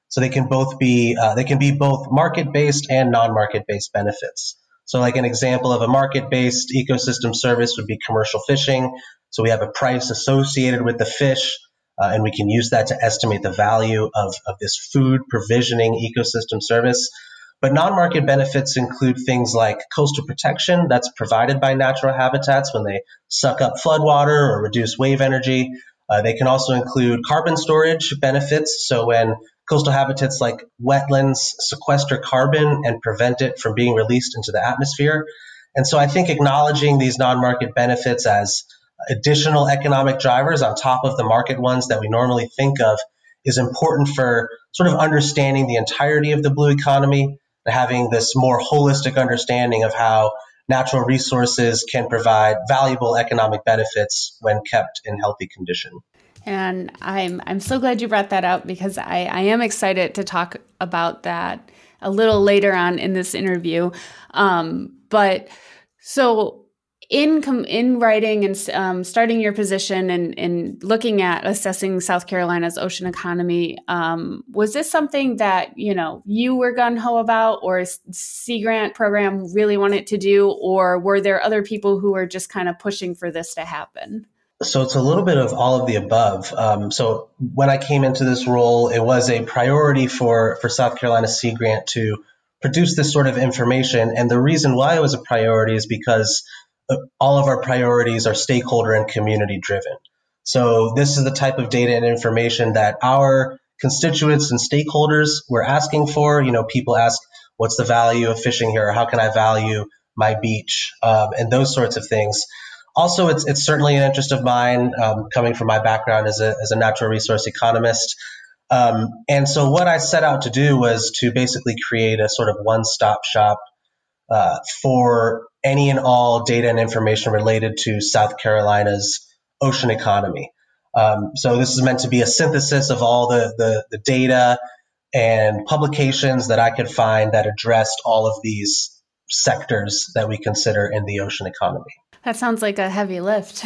so they can both be uh, they can be both market-based and non-market-based benefits. So like an example of a market-based ecosystem service would be commercial fishing. So we have a price associated with the fish, uh, and we can use that to estimate the value of, of this food provisioning ecosystem service. But non-market benefits include things like coastal protection that's provided by natural habitats when they suck up floodwater or reduce wave energy. Uh, they can also include carbon storage benefits. So when coastal habitats like wetlands sequester carbon and prevent it from being released into the atmosphere. And so I think acknowledging these non-market benefits as additional economic drivers on top of the market ones that we normally think of is important for sort of understanding the entirety of the blue economy, having this more holistic understanding of how natural resources can provide valuable economic benefits when kept in healthy condition. And I'm I'm so glad you brought that up, because I, I am excited to talk about that a little later on in this interview. Um, but so in com- in writing and um, starting your position and, and looking at assessing South Carolina's ocean economy, um, was this something that, you know, you were gung-ho about, or Sea Grant program really wanted to do, or were there other people who were just kind of pushing for this to happen? So it's a little bit of all of the above. Um, so when I came into this role, it was a priority for, for South Carolina Sea Grant to produce this sort of information. And the reason why it was a priority is because all of our priorities are stakeholder and community driven. So this is the type of data and information that our constituents and stakeholders were asking for. You know, people ask, what's the value of fishing here? Or how can I value my beach? Um, and those sorts of things. Also, it's it's certainly an interest of mine, um, coming from my background as a as a natural resource economist. Um, and so what I set out to do was to basically create a sort of one-stop shop uh, for any and all data and information related to South Carolina's ocean economy. Um, so this is meant to be a synthesis of all the, the, the data and publications that I could find that addressed all of these sectors that we consider in the ocean economy. That sounds like a heavy lift.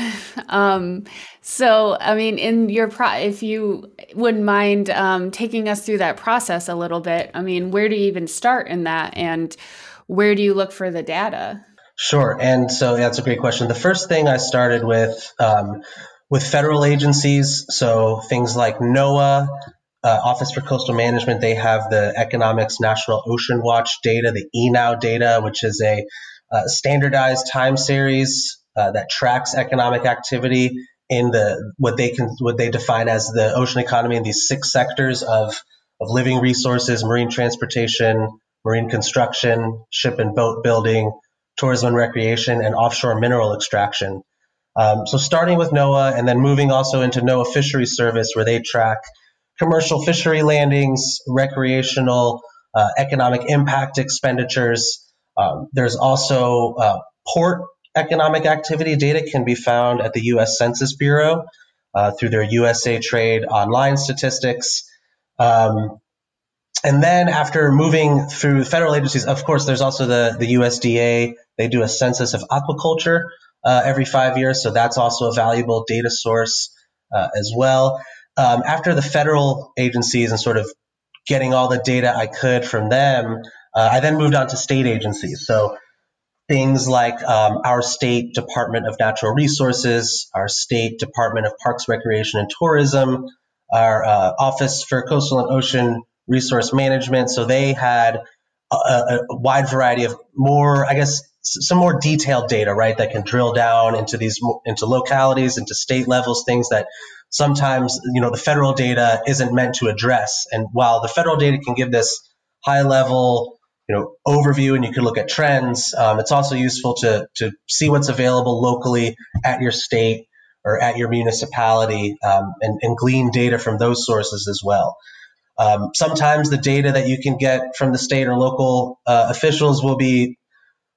Um, so, I mean, in your pro- if you wouldn't mind um, taking us through that process a little bit. I mean, where do you even start in that, and where do you look for the data? Sure, and so yeah, that's a great question. The first thing I started with um, with federal agencies, so things like NOAA, uh, Office for Coastal Management. They have the Economics National Ocean Watch data, the E N O W data, which is a Uh, standardized time series uh, that tracks economic activity in the what they can what they define as the ocean economy in these six sectors of of living resources, marine transportation, marine construction, ship and boat building, tourism and recreation, and offshore mineral extraction. Um, so starting with NOAA and then moving also into NOAA Fisheries Service, where they track commercial fishery landings, recreational, uh, economic impact expenditures. Um, there's also uh, port economic activity data can be found at the U S Census Bureau uh, through their U S A Trade online statistics. Um, and then after moving through federal agencies, of course, there's also the, the U S D A. They do a census of aquaculture uh, every five years. So that's also a valuable data source uh, as well. Um, after the federal agencies and sort of getting all the data I could from them, Uh, I then moved on to state agencies, so things like um, our state Department of Natural Resources, our state Department of Parks, Recreation, and Tourism, our uh, Office for Coastal and Ocean Resource Management. So they had a, a wide variety of more, I guess, some more detailed data, right, that can drill down into these, into localities, into state levels, things that sometimes, you know, the federal data isn't meant to address. And while the federal data can give this high level, you know, overview, and you can look at trends, um, it's also useful to to see what's available locally at your state or at your municipality, um, and, and glean data from those sources as well. Um, sometimes the data that you can get from the state or local uh, officials will be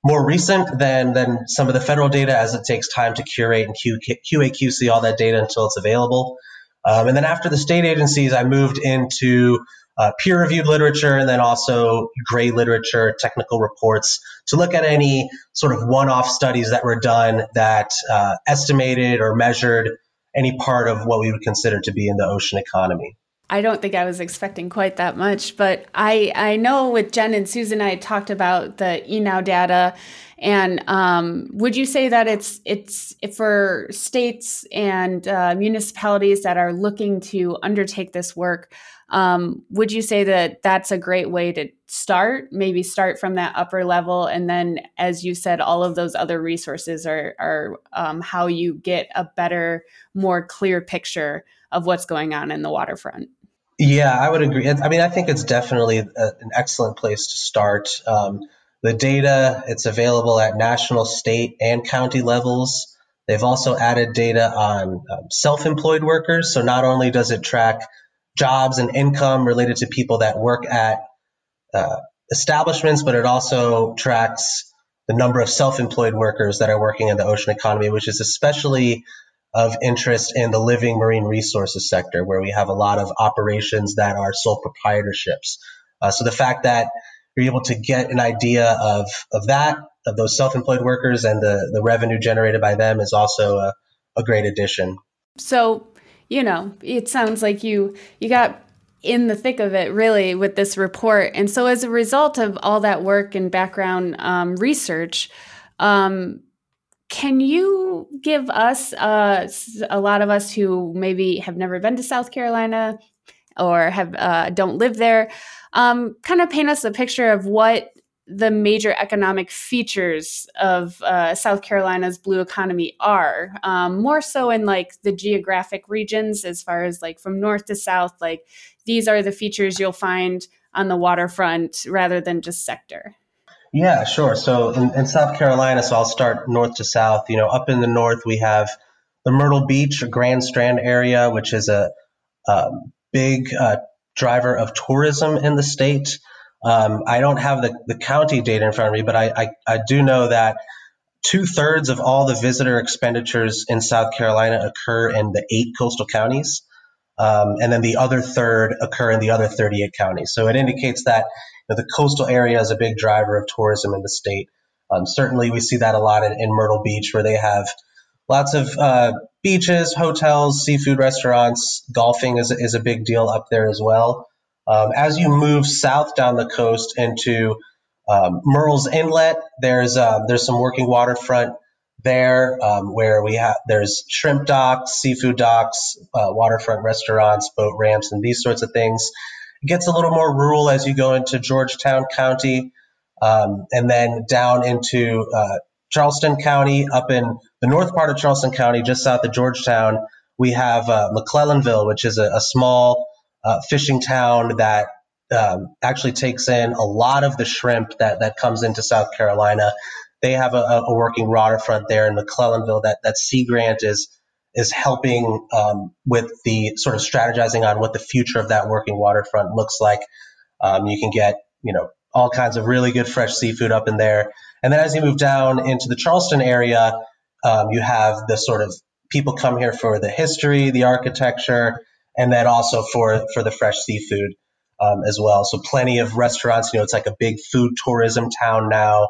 more recent than than some of the federal data, as it takes time to curate and Q A Q C all that data until it's available. Um, and then after the state agencies, I moved into uh, peer-reviewed literature, and then also gray literature, technical reports, to look at any sort of one-off studies that were done that uh, estimated or measured any part of what we would consider to be in the ocean economy. I don't think I was expecting quite that much, but I, I know with Jen and Susan, I talked about the E N O W data, and um, would you say that it's it's for states and uh, municipalities that are looking to undertake this work? Um, would you say that that's a great way to start? Maybe start from that upper level, and then, as you said, all of those other resources are are um, how you get a better, more clear picture of what's going on in the waterfront. Yeah, I would agree. I mean, I think it's definitely a, an excellent place to start. Um, the data, it's available at national, state, and county levels. They've also added data on um, self-employed workers. So not only does it track jobs and income related to people that work at uh, establishments, but it also tracks the number of self-employed workers that are working in the ocean economy, which is especially of interest in the living marine resources sector, where we have a lot of operations that are sole proprietorships. Uh, so the fact that you're able to get an idea of of that, of those self-employed workers and the, the revenue generated by them, is also a, a great addition. So, you know, it sounds like you you got in the thick of it really with this report. And so as a result of all that work and background um, research, um, can you give us, uh, a lot of us who maybe have never been to South Carolina or have uh, don't live there, um, kind of paint us a picture of what the major economic features of uh, South Carolina's blue economy are, um, more so in like the geographic regions, as far as like from north to south, like these are the features you'll find on the waterfront rather than just sector? Yeah, sure. So in, in South Carolina, so I'll start north to south. You know, up in the north, we have the Myrtle Beach or Grand Strand area, which is a, a big uh, driver of tourism in the state. Um, I don't have the, the county data in front of me, but I, I, I do know that two-thirds of all the visitor expenditures in South Carolina occur in the eight coastal counties, um, and then the other third occur in the other thirty-eight counties. So it indicates that the coastal area is a big driver of tourism in the state. Um, certainly, we see that a lot in, in Myrtle Beach, where they have lots of uh, beaches, hotels, seafood restaurants. Golfing is, is a big deal up there as well. Um, as you move south down the coast into um, Murrells Inlet, there's uh, there's some working waterfront there, um, where we have there's shrimp docks, seafood docks, uh, waterfront restaurants, boat ramps, and these sorts of things. Gets a little more rural as you go into Georgetown County, um, and then down into uh, Charleston County. Up in the north part of Charleston County, just south of Georgetown, we have uh, McClellanville, which is a, a small uh, fishing town that um, actually takes in a lot of the shrimp that, that comes into South Carolina. They have a, a working waterfront there in McClellanville that, that Sea Grant is is helping um, with the sort of strategizing on what the future of that working waterfront looks like. Um, you can get, you know, all kinds of really good fresh seafood up in there. And then as you move down into the Charleston area, um, you have the sort of people come here for the history, the architecture, and then also for, for the fresh seafood um, as well. So plenty of restaurants, you know, it's like a big food tourism town now.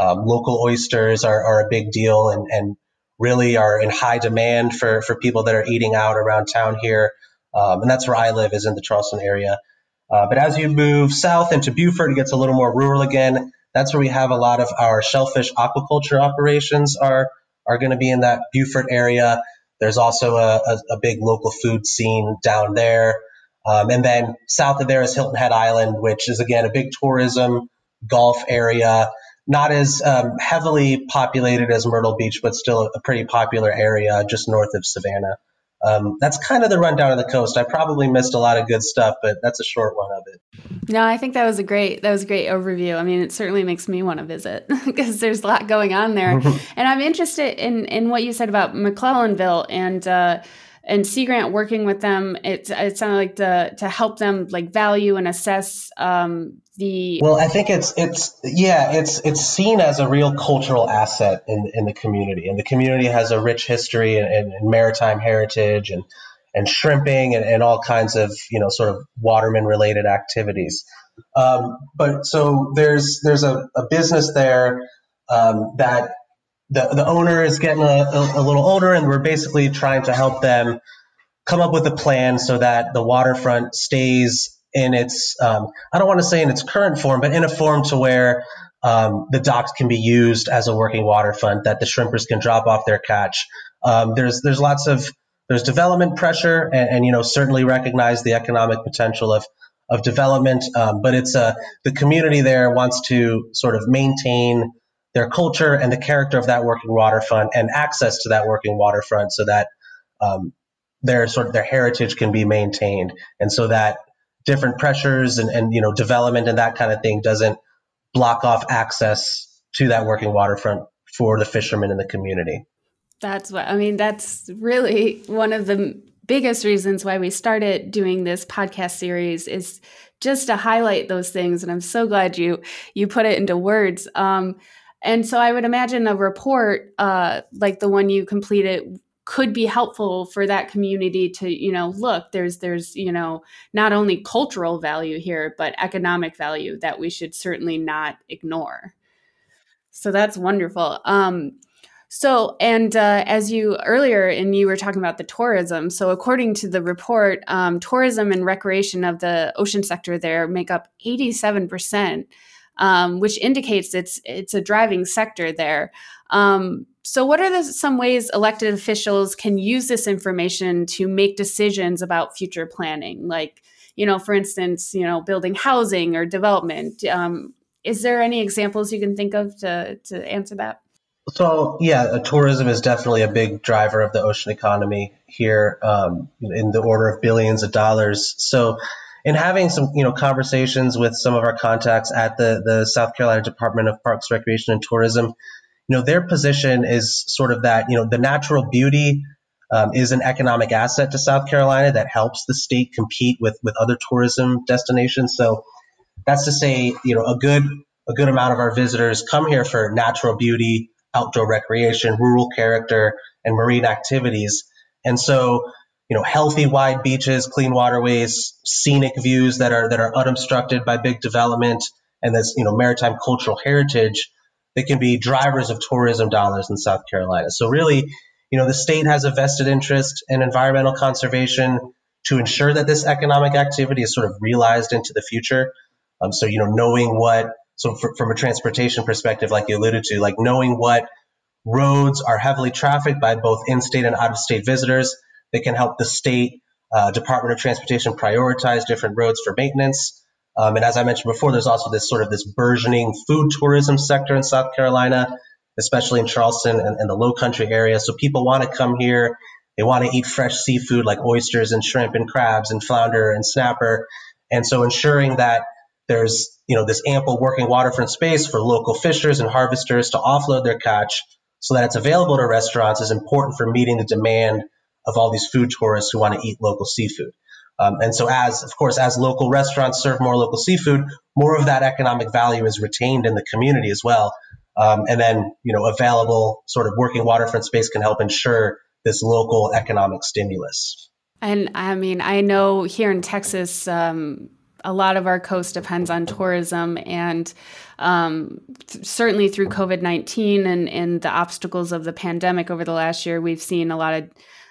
Um, local oysters are, are a big deal, and, and really are in high demand for, for people that are eating out around town here. Um, and that's where I live, is in the Charleston area. Uh, but as you move south into Beaufort, it gets a little more rural again. That's where we have a lot of our shellfish aquaculture operations are, are going to be in that Beaufort area. There's also a, a, a big local food scene down there. Um, and then south of there is Hilton Head Island, which is, again, a big tourism golf area. not as um, heavily populated as Myrtle Beach, but still a pretty popular area just north of Savannah. Um, that's kind of the rundown of the coast. I probably missed a lot of good stuff, but that's a short one of it. No, I think that was a great, that was a great overview. I mean, it certainly makes me want to visit because there's a lot going on there. And I'm interested in, in what you said about McClellanville and, uh, and Sea Grant working with them. It, it sounded like the, to help them like value and assess, um, the. Well, I think it's, it's, yeah, it's, it's seen as a real cultural asset in, in the community, and the community has a rich history and, and, and maritime heritage and, and shrimping and, and all kinds of, you know, sort of waterman related activities. Um, but so there's, there's a, a business there, um, that, The the owner is getting a, a, a little older, and we're basically trying to help them come up with a plan so that the waterfront stays in its, um, I don't want to say in its current form, but in a form to where um, the docks can be used as a working waterfront, that the shrimpers can drop off their catch. Um, there's there's lots of, there's development pressure and, and, you know, certainly recognize the economic potential of, of development. Um, but it's a, the community there wants to sort of maintain their culture and the character of that working waterfront and access to that working waterfront so that um, their sort of their heritage can be maintained. And so that different pressures and, and, you know, development and that kind of thing doesn't block off access to that working waterfront for the fishermen in the community. That's what, I mean, that's really one of the biggest reasons why we started doing this podcast series, is just to highlight those things. And I'm so glad you, you put it into words. Um, And so I would imagine a report uh, like the one you completed could be helpful for that community to, you know, look, there's, there's, you know, not only cultural value here, but economic value that we should certainly not ignore. So that's wonderful. Um, so, and uh, as you earlier, and you were talking about the tourism. So according to the report, um, tourism and recreation of the ocean sector there make up eighty-seven percent. Um, which indicates it's it's a driving sector there. Um, so what are the, some ways elected officials can use this information to make decisions about future planning? Like, you know, for instance, you know, building housing or development. Um, is there any examples you can think of to, to answer that? So, yeah, tourism is definitely a big driver of the ocean economy here, um, in the order of billions of dollars. So, and having some, you know, conversations with some of our contacts at the, the South Carolina Department of Parks, Recreation, and Tourism, you know, their position is sort of that, you know, the natural beauty um, is an economic asset to South Carolina that helps the state compete with, with other tourism destinations. So that's to say, you know, a good a good amount of our visitors come here for natural beauty, outdoor recreation, rural character, and marine activities. And so, you know, healthy, wide beaches, clean waterways, scenic views that are that are unobstructed by big development, and this, you know, maritime cultural heritage that can be drivers of tourism dollars in South Carolina. So really, you know, the state has a vested interest in environmental conservation to ensure that this economic activity is sort of realized into the future. Um, so, you know, knowing what, so for, from a transportation perspective, like you alluded to, like knowing what roads are heavily trafficked by both in-state and out-of-state visitors, they can help the state uh, Department of Transportation prioritize different roads for maintenance. Um, and as I mentioned before, there's also this sort of this burgeoning food tourism sector in South Carolina, especially in Charleston and, and the Lowcountry area. So people want to come here. They want to eat fresh seafood like oysters and shrimp and crabs and flounder and snapper. And so ensuring that there's, you know, this ample working waterfront space for local fishers and harvesters to offload their catch so that it's available to restaurants is important for meeting the demand of all these food tourists who want to eat local seafood. Um, and so as, of course, as local restaurants serve more local seafood, more of that economic value is retained in the community as well. Um, and then, you know, available sort of working waterfront space can help ensure this local economic stimulus. And I mean, I know here in Texas, um, a lot of our coast depends on tourism, and um, th- certainly through COVID nineteen and, and the obstacles of the pandemic over the last year, we've seen a lot of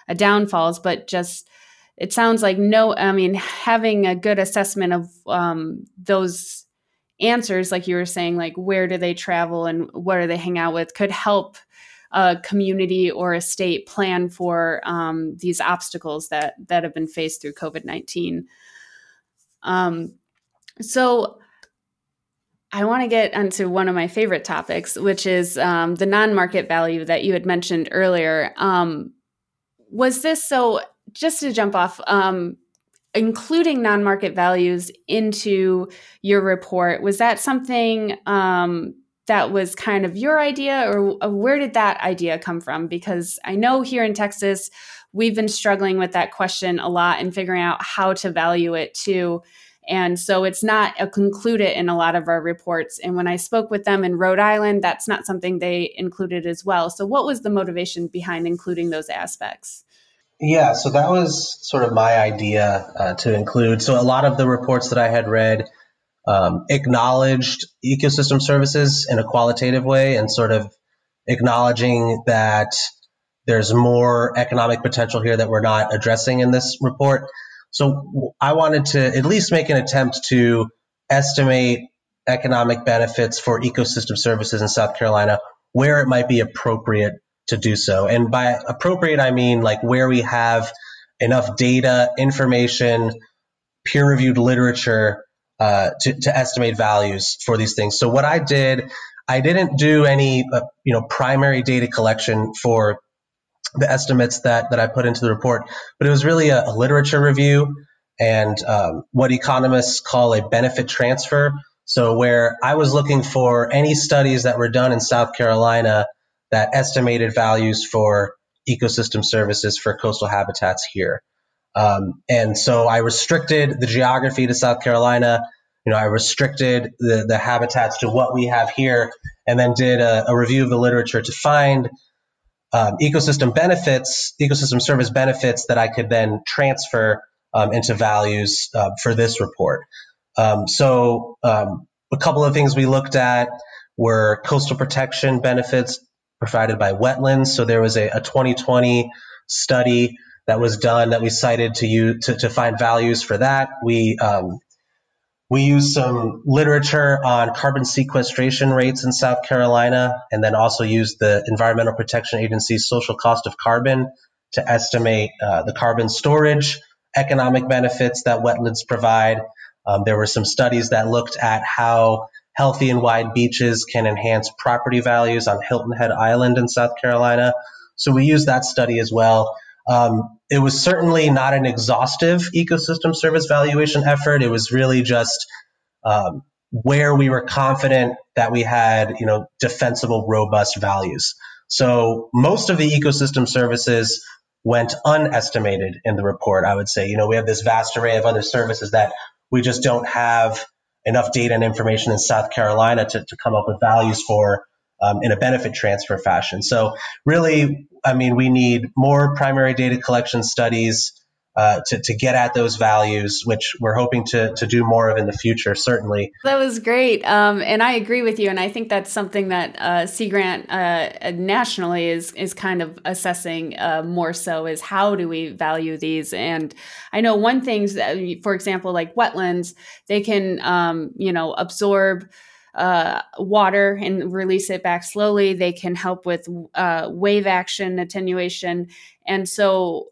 a downfalls, but just, it sounds like no, I mean, having a good assessment of um, those answers, like you were saying, like where do they travel and where do they hang out with, could help a community or a state plan for um, these obstacles that, that have been faced through COVID nineteen. Um, so I want to get onto one of my favorite topics, which is um, the non-market value that you had mentioned earlier. Um, was this, so just to jump off, um, including non-market values into your report, was that something um, that was kind of your idea, or uh, where did that idea come from? Because I know here in Texas, we've been struggling with that question a lot and figuring out how to value it too. And so it's not included in a lot of our reports. And when I spoke with them in Rhode Island, that's not something they included as well. So what was the motivation behind including those aspects? Yeah, so that was sort of my idea uh, to include. So a lot of the reports that I had read um, acknowledged ecosystem services in a qualitative way and sort of acknowledging that there's more economic potential here that we're not addressing in this report. So I wanted to at least make an attempt to estimate economic benefits for ecosystem services in South Carolina where it might be appropriate to do so. And by appropriate, I mean like where we have enough data, information, peer-reviewed literature uh, to, to estimate values for these things. So what I did, I didn't do any uh, you know primary data collection for the estimates that, that I put into the report, but it was really a, a literature review and um, what economists call a benefit transfer. So where I was looking for any studies that were done in South Carolina that estimated values for ecosystem services for coastal habitats here. Um, and so I restricted the geography to South Carolina. You know, I restricted the, the habitats to what we have here, and then did a, a review of the literature to find Um, ecosystem benefits, ecosystem service benefits that I could then transfer um, into values uh, for this report. Um, so um, a couple of things we looked at were coastal protection benefits provided by wetlands. So there was a, a twenty twenty study that was done that we cited to you to, to find values for that. We um, we used some literature on carbon sequestration rates in South Carolina, and then also used the Environmental Protection Agency's social cost of carbon to estimate uh, the carbon storage economic benefits that wetlands provide. Um, there were some studies that looked at how healthy and wide beaches can enhance property values on Hilton Head Island in South Carolina. So we used that study as well. Um, it was certainly not an exhaustive ecosystem service valuation effort. It was really just um, where we were confident that we had, you know, defensible, robust values. So most of the ecosystem services went unestimated in the report, I would say. You know, we have this vast array of other services that we just don't have enough data and information in South Carolina to, to come up with values for um, in a benefit transfer fashion. So really, I mean, we need more primary data collection studies uh, to, to get at those values, which we're hoping to to do more of in the future, certainly. That was great. Um, and I agree with you. And I think that's something that uh, Sea Grant uh, nationally is is kind of assessing uh, more so is how do we value these? And I know one thing, for example, like wetlands, they can, um, you know, absorb Uh, water and release it back slowly. They can help with uh, wave action attenuation. And so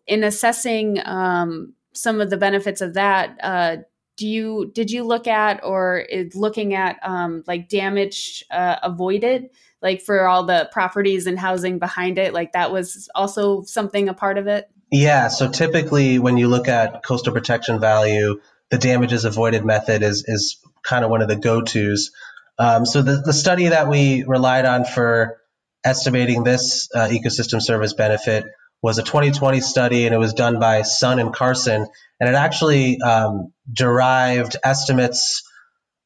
in assessing um, some of the benefits of that, uh, do you did you look at or is looking at um, like damage uh, avoided, like for all the properties and housing behind it? Like that was also something a part of it? Yeah. So typically when you look at coastal protection value, the damages avoided method is is kind of one of the go-tos. Um, so the, the study that we relied on for estimating this uh, ecosystem service benefit was a twenty twenty study, and it was done by Sun and Carson, and it actually um, derived estimates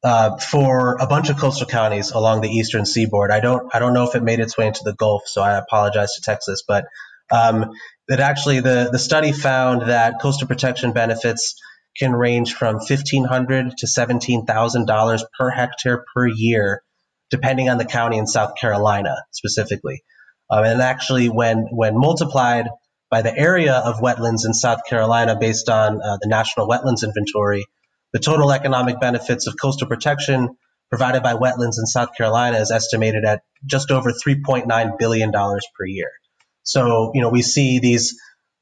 uh, for a bunch of coastal counties along the eastern seaboard. I don't I don't know if it made its way into the Gulf, so I apologize to Texas, but um, that actually the, the study found that coastal protection benefits can range from fifteen hundred dollars to seventeen thousand dollars per hectare per year, depending on the county in South Carolina specifically. Um, and actually, when when multiplied by the area of wetlands in South Carolina based on uh, the National Wetlands Inventory, the total economic benefits of coastal protection provided by wetlands in South Carolina is estimated at just over three point nine billion dollars per year. So, you know, we see these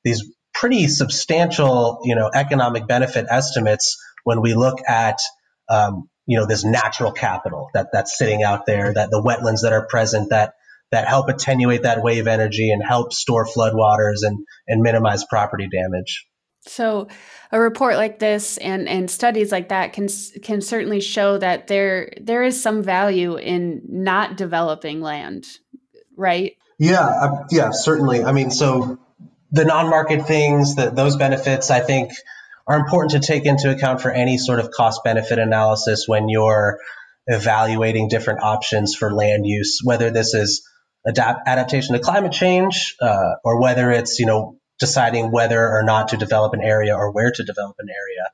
these pretty substantial, you know, economic benefit estimates when we look at um, you know, this natural capital that that's sitting out there, that the wetlands that are present that that help attenuate that wave energy and help store floodwaters and and minimize property damage. So a report like this and, and studies like that can can certainly show that there there is some value in not developing land, right? Yeah, uh, yeah, certainly. I mean, so the non-market things, the, those benefits, I think, are important to take into account for any sort of cost-benefit analysis when you're evaluating different options for land use, whether this is adapt, adaptation to climate change uh, or whether it's, you know, deciding whether or not to develop an area or where to develop an area.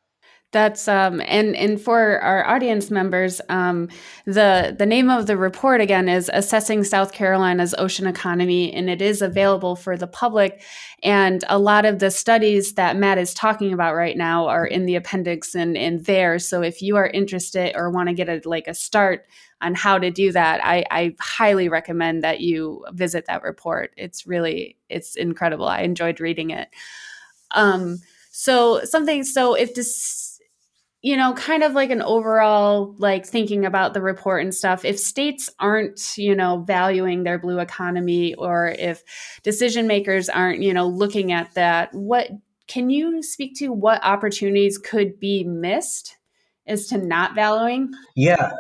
That's um and and for our audience members, um the the name of the report again is Assessing South Carolina's Ocean Economy, and it is available for the public. And a lot of the studies that Matt is talking about right now are in the appendix and in there. So if you are interested or want to get a like a start on how to do that, I, I highly recommend that you visit that report. It's really it's incredible. I enjoyed reading it. Um so something so if this you know, kind of like an overall, like thinking about the report and stuff, if states aren't, you know, valuing their blue economy, or if decision makers aren't, you know, looking at that, what can you speak to what opportunities could be missed as to not valuing? Yeah,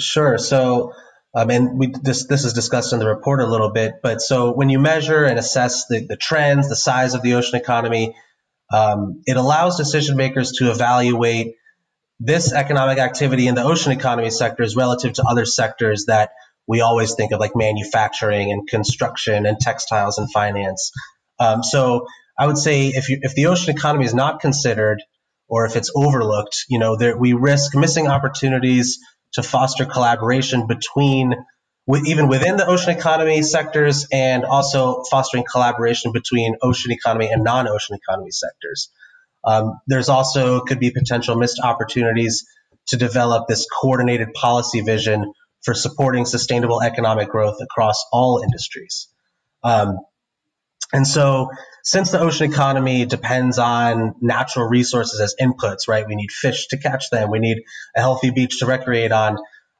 sure. So, I mean, we, this, this is discussed in the report a little bit, but so when you measure and assess the, the trends, the size of the ocean economy, Um, it allows decision makers to evaluate this economic activity in the ocean economy sectors relative to other sectors that we always think of, like manufacturing and construction and textiles and finance. Um, so I would say if you, if the ocean economy is not considered, or if it's overlooked, you know, there, we risk missing opportunities to foster collaboration between, with, even within the ocean economy sectors, and also fostering collaboration between ocean economy and non-ocean economy sectors. Um, there's also could be potential missed opportunities to develop this coordinated policy vision for supporting sustainable economic growth across all industries. Um, and so since the ocean economy depends on natural resources as inputs, right? We need fish to catch them. We need a healthy beach to recreate on.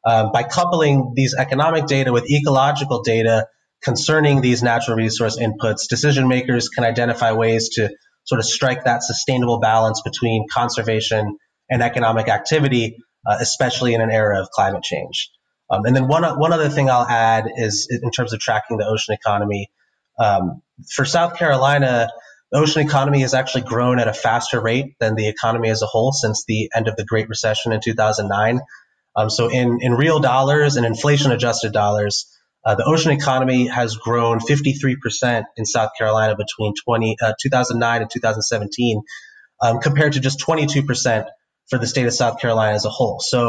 Um, by coupling these economic data with ecological data concerning these natural resource inputs, decision makers can identify ways to sort of strike that sustainable balance between conservation and economic activity, uh, especially in an era of climate change. Um, and then one one other thing I'll add is in terms of tracking the ocean economy. Um, for South Carolina, the ocean economy has actually grown at a faster rate than the economy as a whole since the end of the Great Recession in two thousand nine. Um, so in, in real dollars and inflation-adjusted dollars, uh, the ocean economy has grown fifty-three percent in South Carolina between twenty, uh, two thousand nine and two thousand seventeen, um, compared to just twenty-two percent for the state of South Carolina as a whole. So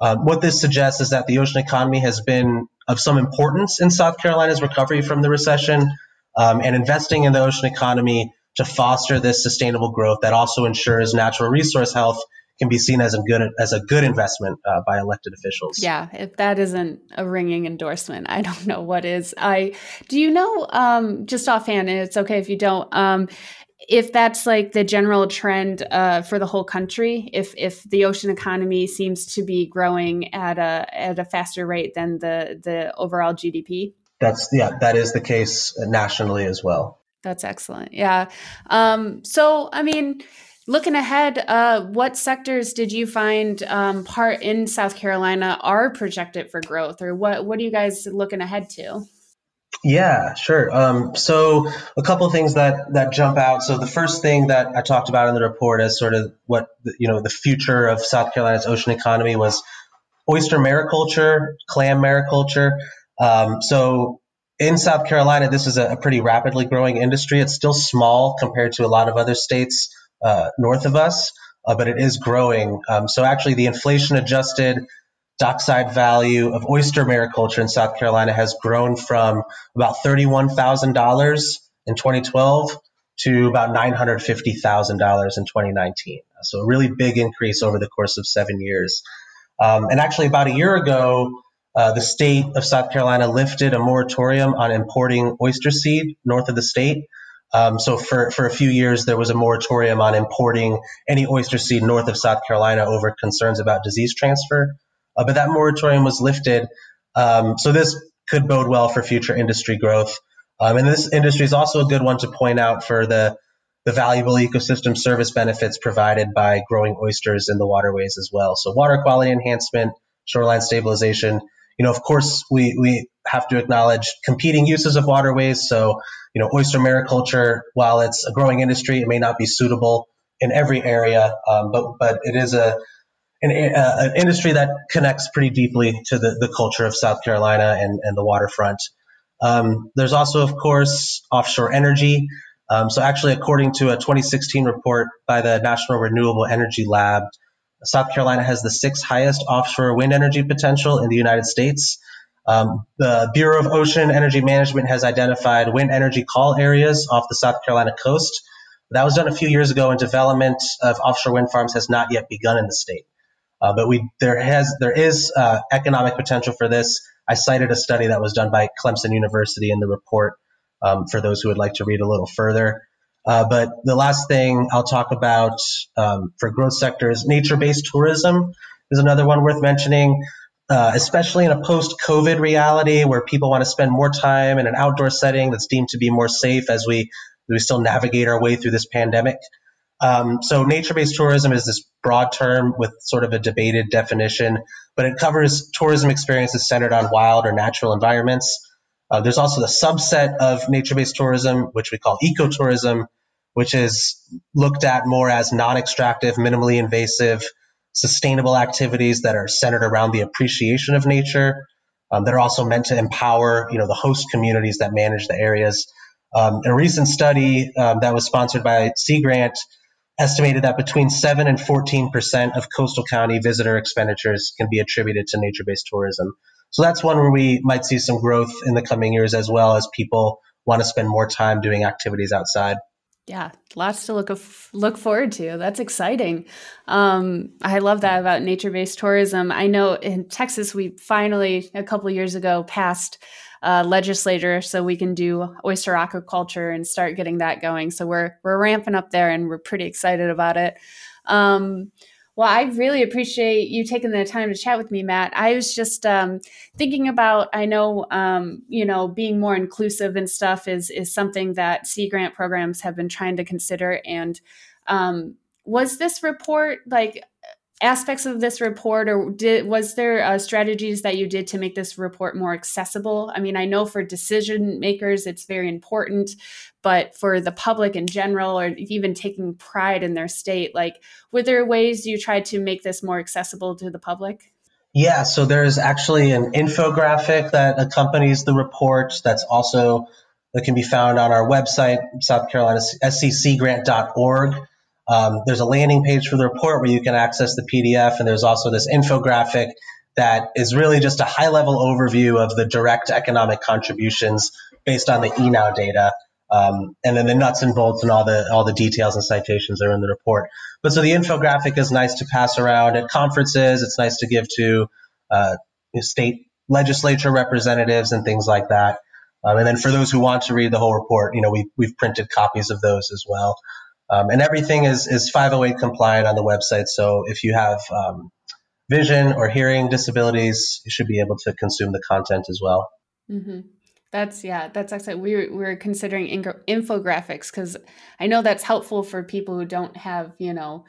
um, what this suggests is that the ocean economy has been of some importance in South Carolina's recovery from the recession, um, and investing in the ocean economy to foster this sustainable growth that also ensures natural resource health can be seen as a good as a good investment uh, by elected officials. Yeah, if that isn't a ringing endorsement, I don't know what is. I do you know um, just offhand, and it's okay if you don't. Um, if that's like the general trend uh, for the whole country, if if the ocean economy seems to be growing at a at a faster rate than the the overall G D P. That's yeah, that is the case nationally as well. That's excellent. Yeah. Um, so I mean. Looking ahead, uh, what sectors did you find um, part in South Carolina are projected for growth, or what, what are you guys looking ahead to? Yeah, sure. Um, so a couple of things that, that jump out. So the first thing that I talked about in the report as sort of what, you know, the future of South Carolina's ocean economy was oyster mariculture, clam mariculture. Um, so in South Carolina, this is a, a pretty rapidly growing industry. It's still small compared to a lot of other states Uh, north of us, uh, but it is growing. Um, so actually the inflation-adjusted dockside value of oyster mariculture in South Carolina has grown from about thirty-one thousand dollars in twenty twelve to about nine hundred fifty thousand dollars in twenty nineteen. So a really big increase over the course of seven years. Um, and actually about a year ago, uh, the state of South Carolina lifted a moratorium on importing oyster seed north of the state. Um, so for, for a few years, there was a moratorium on importing any oyster seed north of South Carolina over concerns about disease transfer. Uh, but that moratorium was lifted. Um, so this could bode well for future industry growth. Um, and this industry is also a good one to point out for the, the valuable ecosystem service benefits provided by growing oysters in the waterways as well. So water quality enhancement, shoreline stabilization. You know, of course, we, we have to acknowledge competing uses of waterways. So, you know, oyster mariculture, while it's a growing industry, it may not be suitable in every area, um, but but it is a an, a, an industry that connects pretty deeply to the, the culture of South Carolina and, and the waterfront. Um, there's also, of course, offshore energy. Um, so actually, according to a twenty sixteen report by the National Renewable Energy Lab, South Carolina has the sixth highest offshore wind energy potential in the United States. Um, the Bureau of Ocean Energy Management has identified wind energy call areas off the South Carolina coast. That was done a few years ago, and development of offshore wind farms has not yet begun in the state. Uh, but we there has there is uh, economic potential for this. I cited a study that was done by Clemson University in the report um, for those who would like to read a little further. Uh, but the last thing I'll talk about um, for growth sectors, nature-based tourism is another one worth mentioning, uh, especially in a post-COVID reality where people want to spend more time in an outdoor setting that's deemed to be more safe as we, we still navigate our way through this pandemic. Um, so nature-based tourism is this broad term with sort of a debated definition, but it covers tourism experiences centered on wild or natural environments. Uh, there's also the subset of nature-based tourism, which we call ecotourism, which is looked at more as non-extractive, minimally invasive, sustainable activities that are centered around the appreciation of nature, um, that are also meant to empower, you know, the host communities that manage the areas. Um, a recent study um, that was sponsored by Sea Grant estimated that between seven and fourteen percent of coastal county visitor expenditures can be attributed to nature-based tourism. So that's one where we might see some growth in the coming years, as well as people want to spend more time doing activities outside. Yeah, lots to look af- look forward to. That's exciting. Um, I love that about nature-based tourism. I know in Texas, we finally, a couple of years ago, passed uh, legislature so we can do oyster aquaculture and start getting that going. So we're we're ramping up there, and we're pretty excited about it. Um Well, I really appreciate you taking the time to chat with me, Matt. I was just um, thinking about, I know, um, you know, being more inclusive and stuff is is something that Sea Grant programs have been trying to consider. And um, was this report, like aspects of this report, or did, was there uh, strategies that you did to make this report more accessible? I mean, I know for decision makers, it's very important, but for the public in general, or even taking pride in their state, like, were there ways you tried to make this more accessible to the public? Yeah, so there's actually an infographic that accompanies the report that's also, that can be found on our website, South Carolina, S C C grant dot org. Um, there's a landing page for the report where you can access the P D F, and there's also this infographic that is really just a high-level overview of the direct economic contributions based on the E N O W data. Um, and then the nuts and bolts and all the all the details and citations are in the report. But so the infographic is nice to pass around at conferences. It's nice to give to uh, state legislature representatives and things like that. Um, and then for those who want to read the whole report, you know, we, we've printed copies of those as well. Um, and everything is, is five oh eight compliant on the website. So if you have um, vision or hearing disabilities, you should be able to consume the content as well. Mm-hmm. That's, yeah, that's excellent. We were, we were considering infographics because I know that's helpful for people who don't have, you know,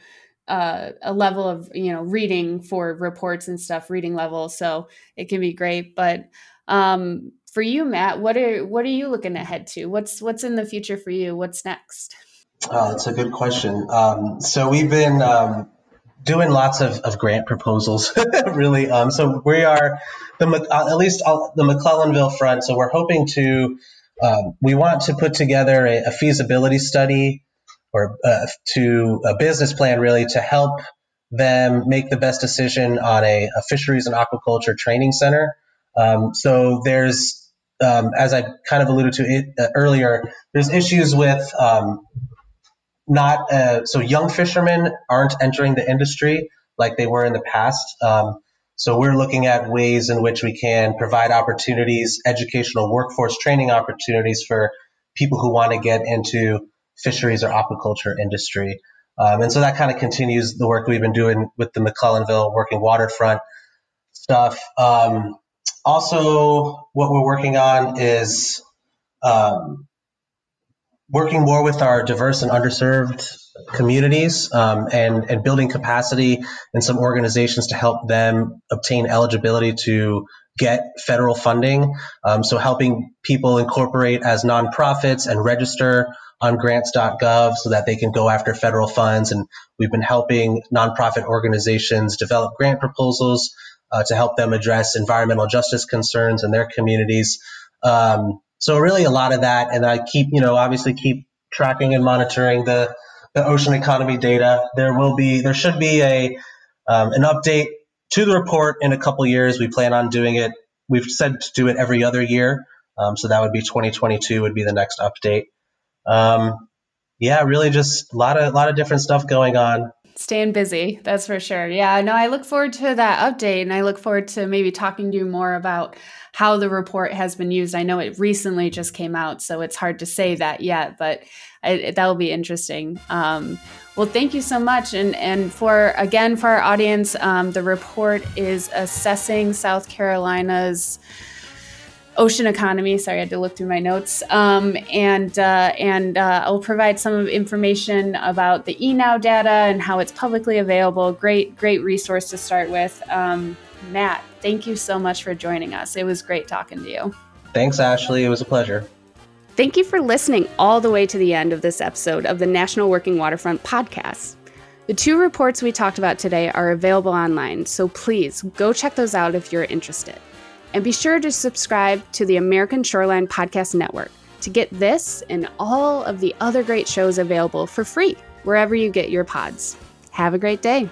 uh, a level of, you know, reading for reports and stuff, reading level. So it can be great. But um, for you, Matt, what are, what are you looking ahead to? What's, what's in the future for you? What's next? Oh, that's a good question. Um, so we've been um, doing lots of, of grant proposals, really. Um, so we are, the uh, at least uh, the McClellanville front, so we're hoping to, um, we want to put together a, a feasibility study or uh, to a business plan, really, to help them make the best decision on a, a fisheries and aquaculture training center. Um, so there's, um, as I kind of alluded to it, uh, earlier, there's issues with... Um, Not uh, so young fishermen aren't entering the industry like they were in the past. Um, so we're looking at ways in which we can provide opportunities, educational workforce training opportunities for people who want to get into fisheries or aquaculture industry. Um, and so that kind of continues the work we've been doing with the McClellanville working waterfront stuff. Um, also, what we're working on is um, working more with our diverse and underserved communities um, and, and building capacity in some organizations to help them obtain eligibility to get federal funding. Um, so helping people incorporate as nonprofits and register on grants dot gov so that they can go after federal funds. And we've been helping nonprofit organizations develop grant proposals uh, to help them address environmental justice concerns in their communities. Um, so really a lot of that. And I keep, you know, obviously keep tracking and monitoring the, the ocean economy data. There will be, there should be a um, an update to the report in a couple years. We plan on doing it. We've said to do it every other year. Um, so that would be twenty twenty-two would be the next update. Um, yeah, really just a lot of, a lot of different stuff going on. Staying busy. That's for sure. Yeah, no, I look forward to that update and I look forward to maybe talking to you more about how the report has been used. I know it recently just came out, so it's hard to say that yet, but I, that'll be interesting. Um, well, thank you so much. And, and for, again, for our audience, um, the report is Assessing South Carolina's Ocean Economy. Sorry, I had to look through my notes. Um, and uh, and uh, I'll provide some information about the eNow data and how it's publicly available. Great, great resource to start with. Um, Matt, thank you so much for joining us. It was great talking to you. Thanks, Ashley. It was a pleasure. Thank you for listening all the way to the end of this episode of the National Working Waterfront Podcast. The two reports we talked about today are available online, so please go check those out if you're interested. And be sure to subscribe to the American Shoreline Podcast Network to get this and all of the other great shows available for free wherever you get your pods. Have a great day.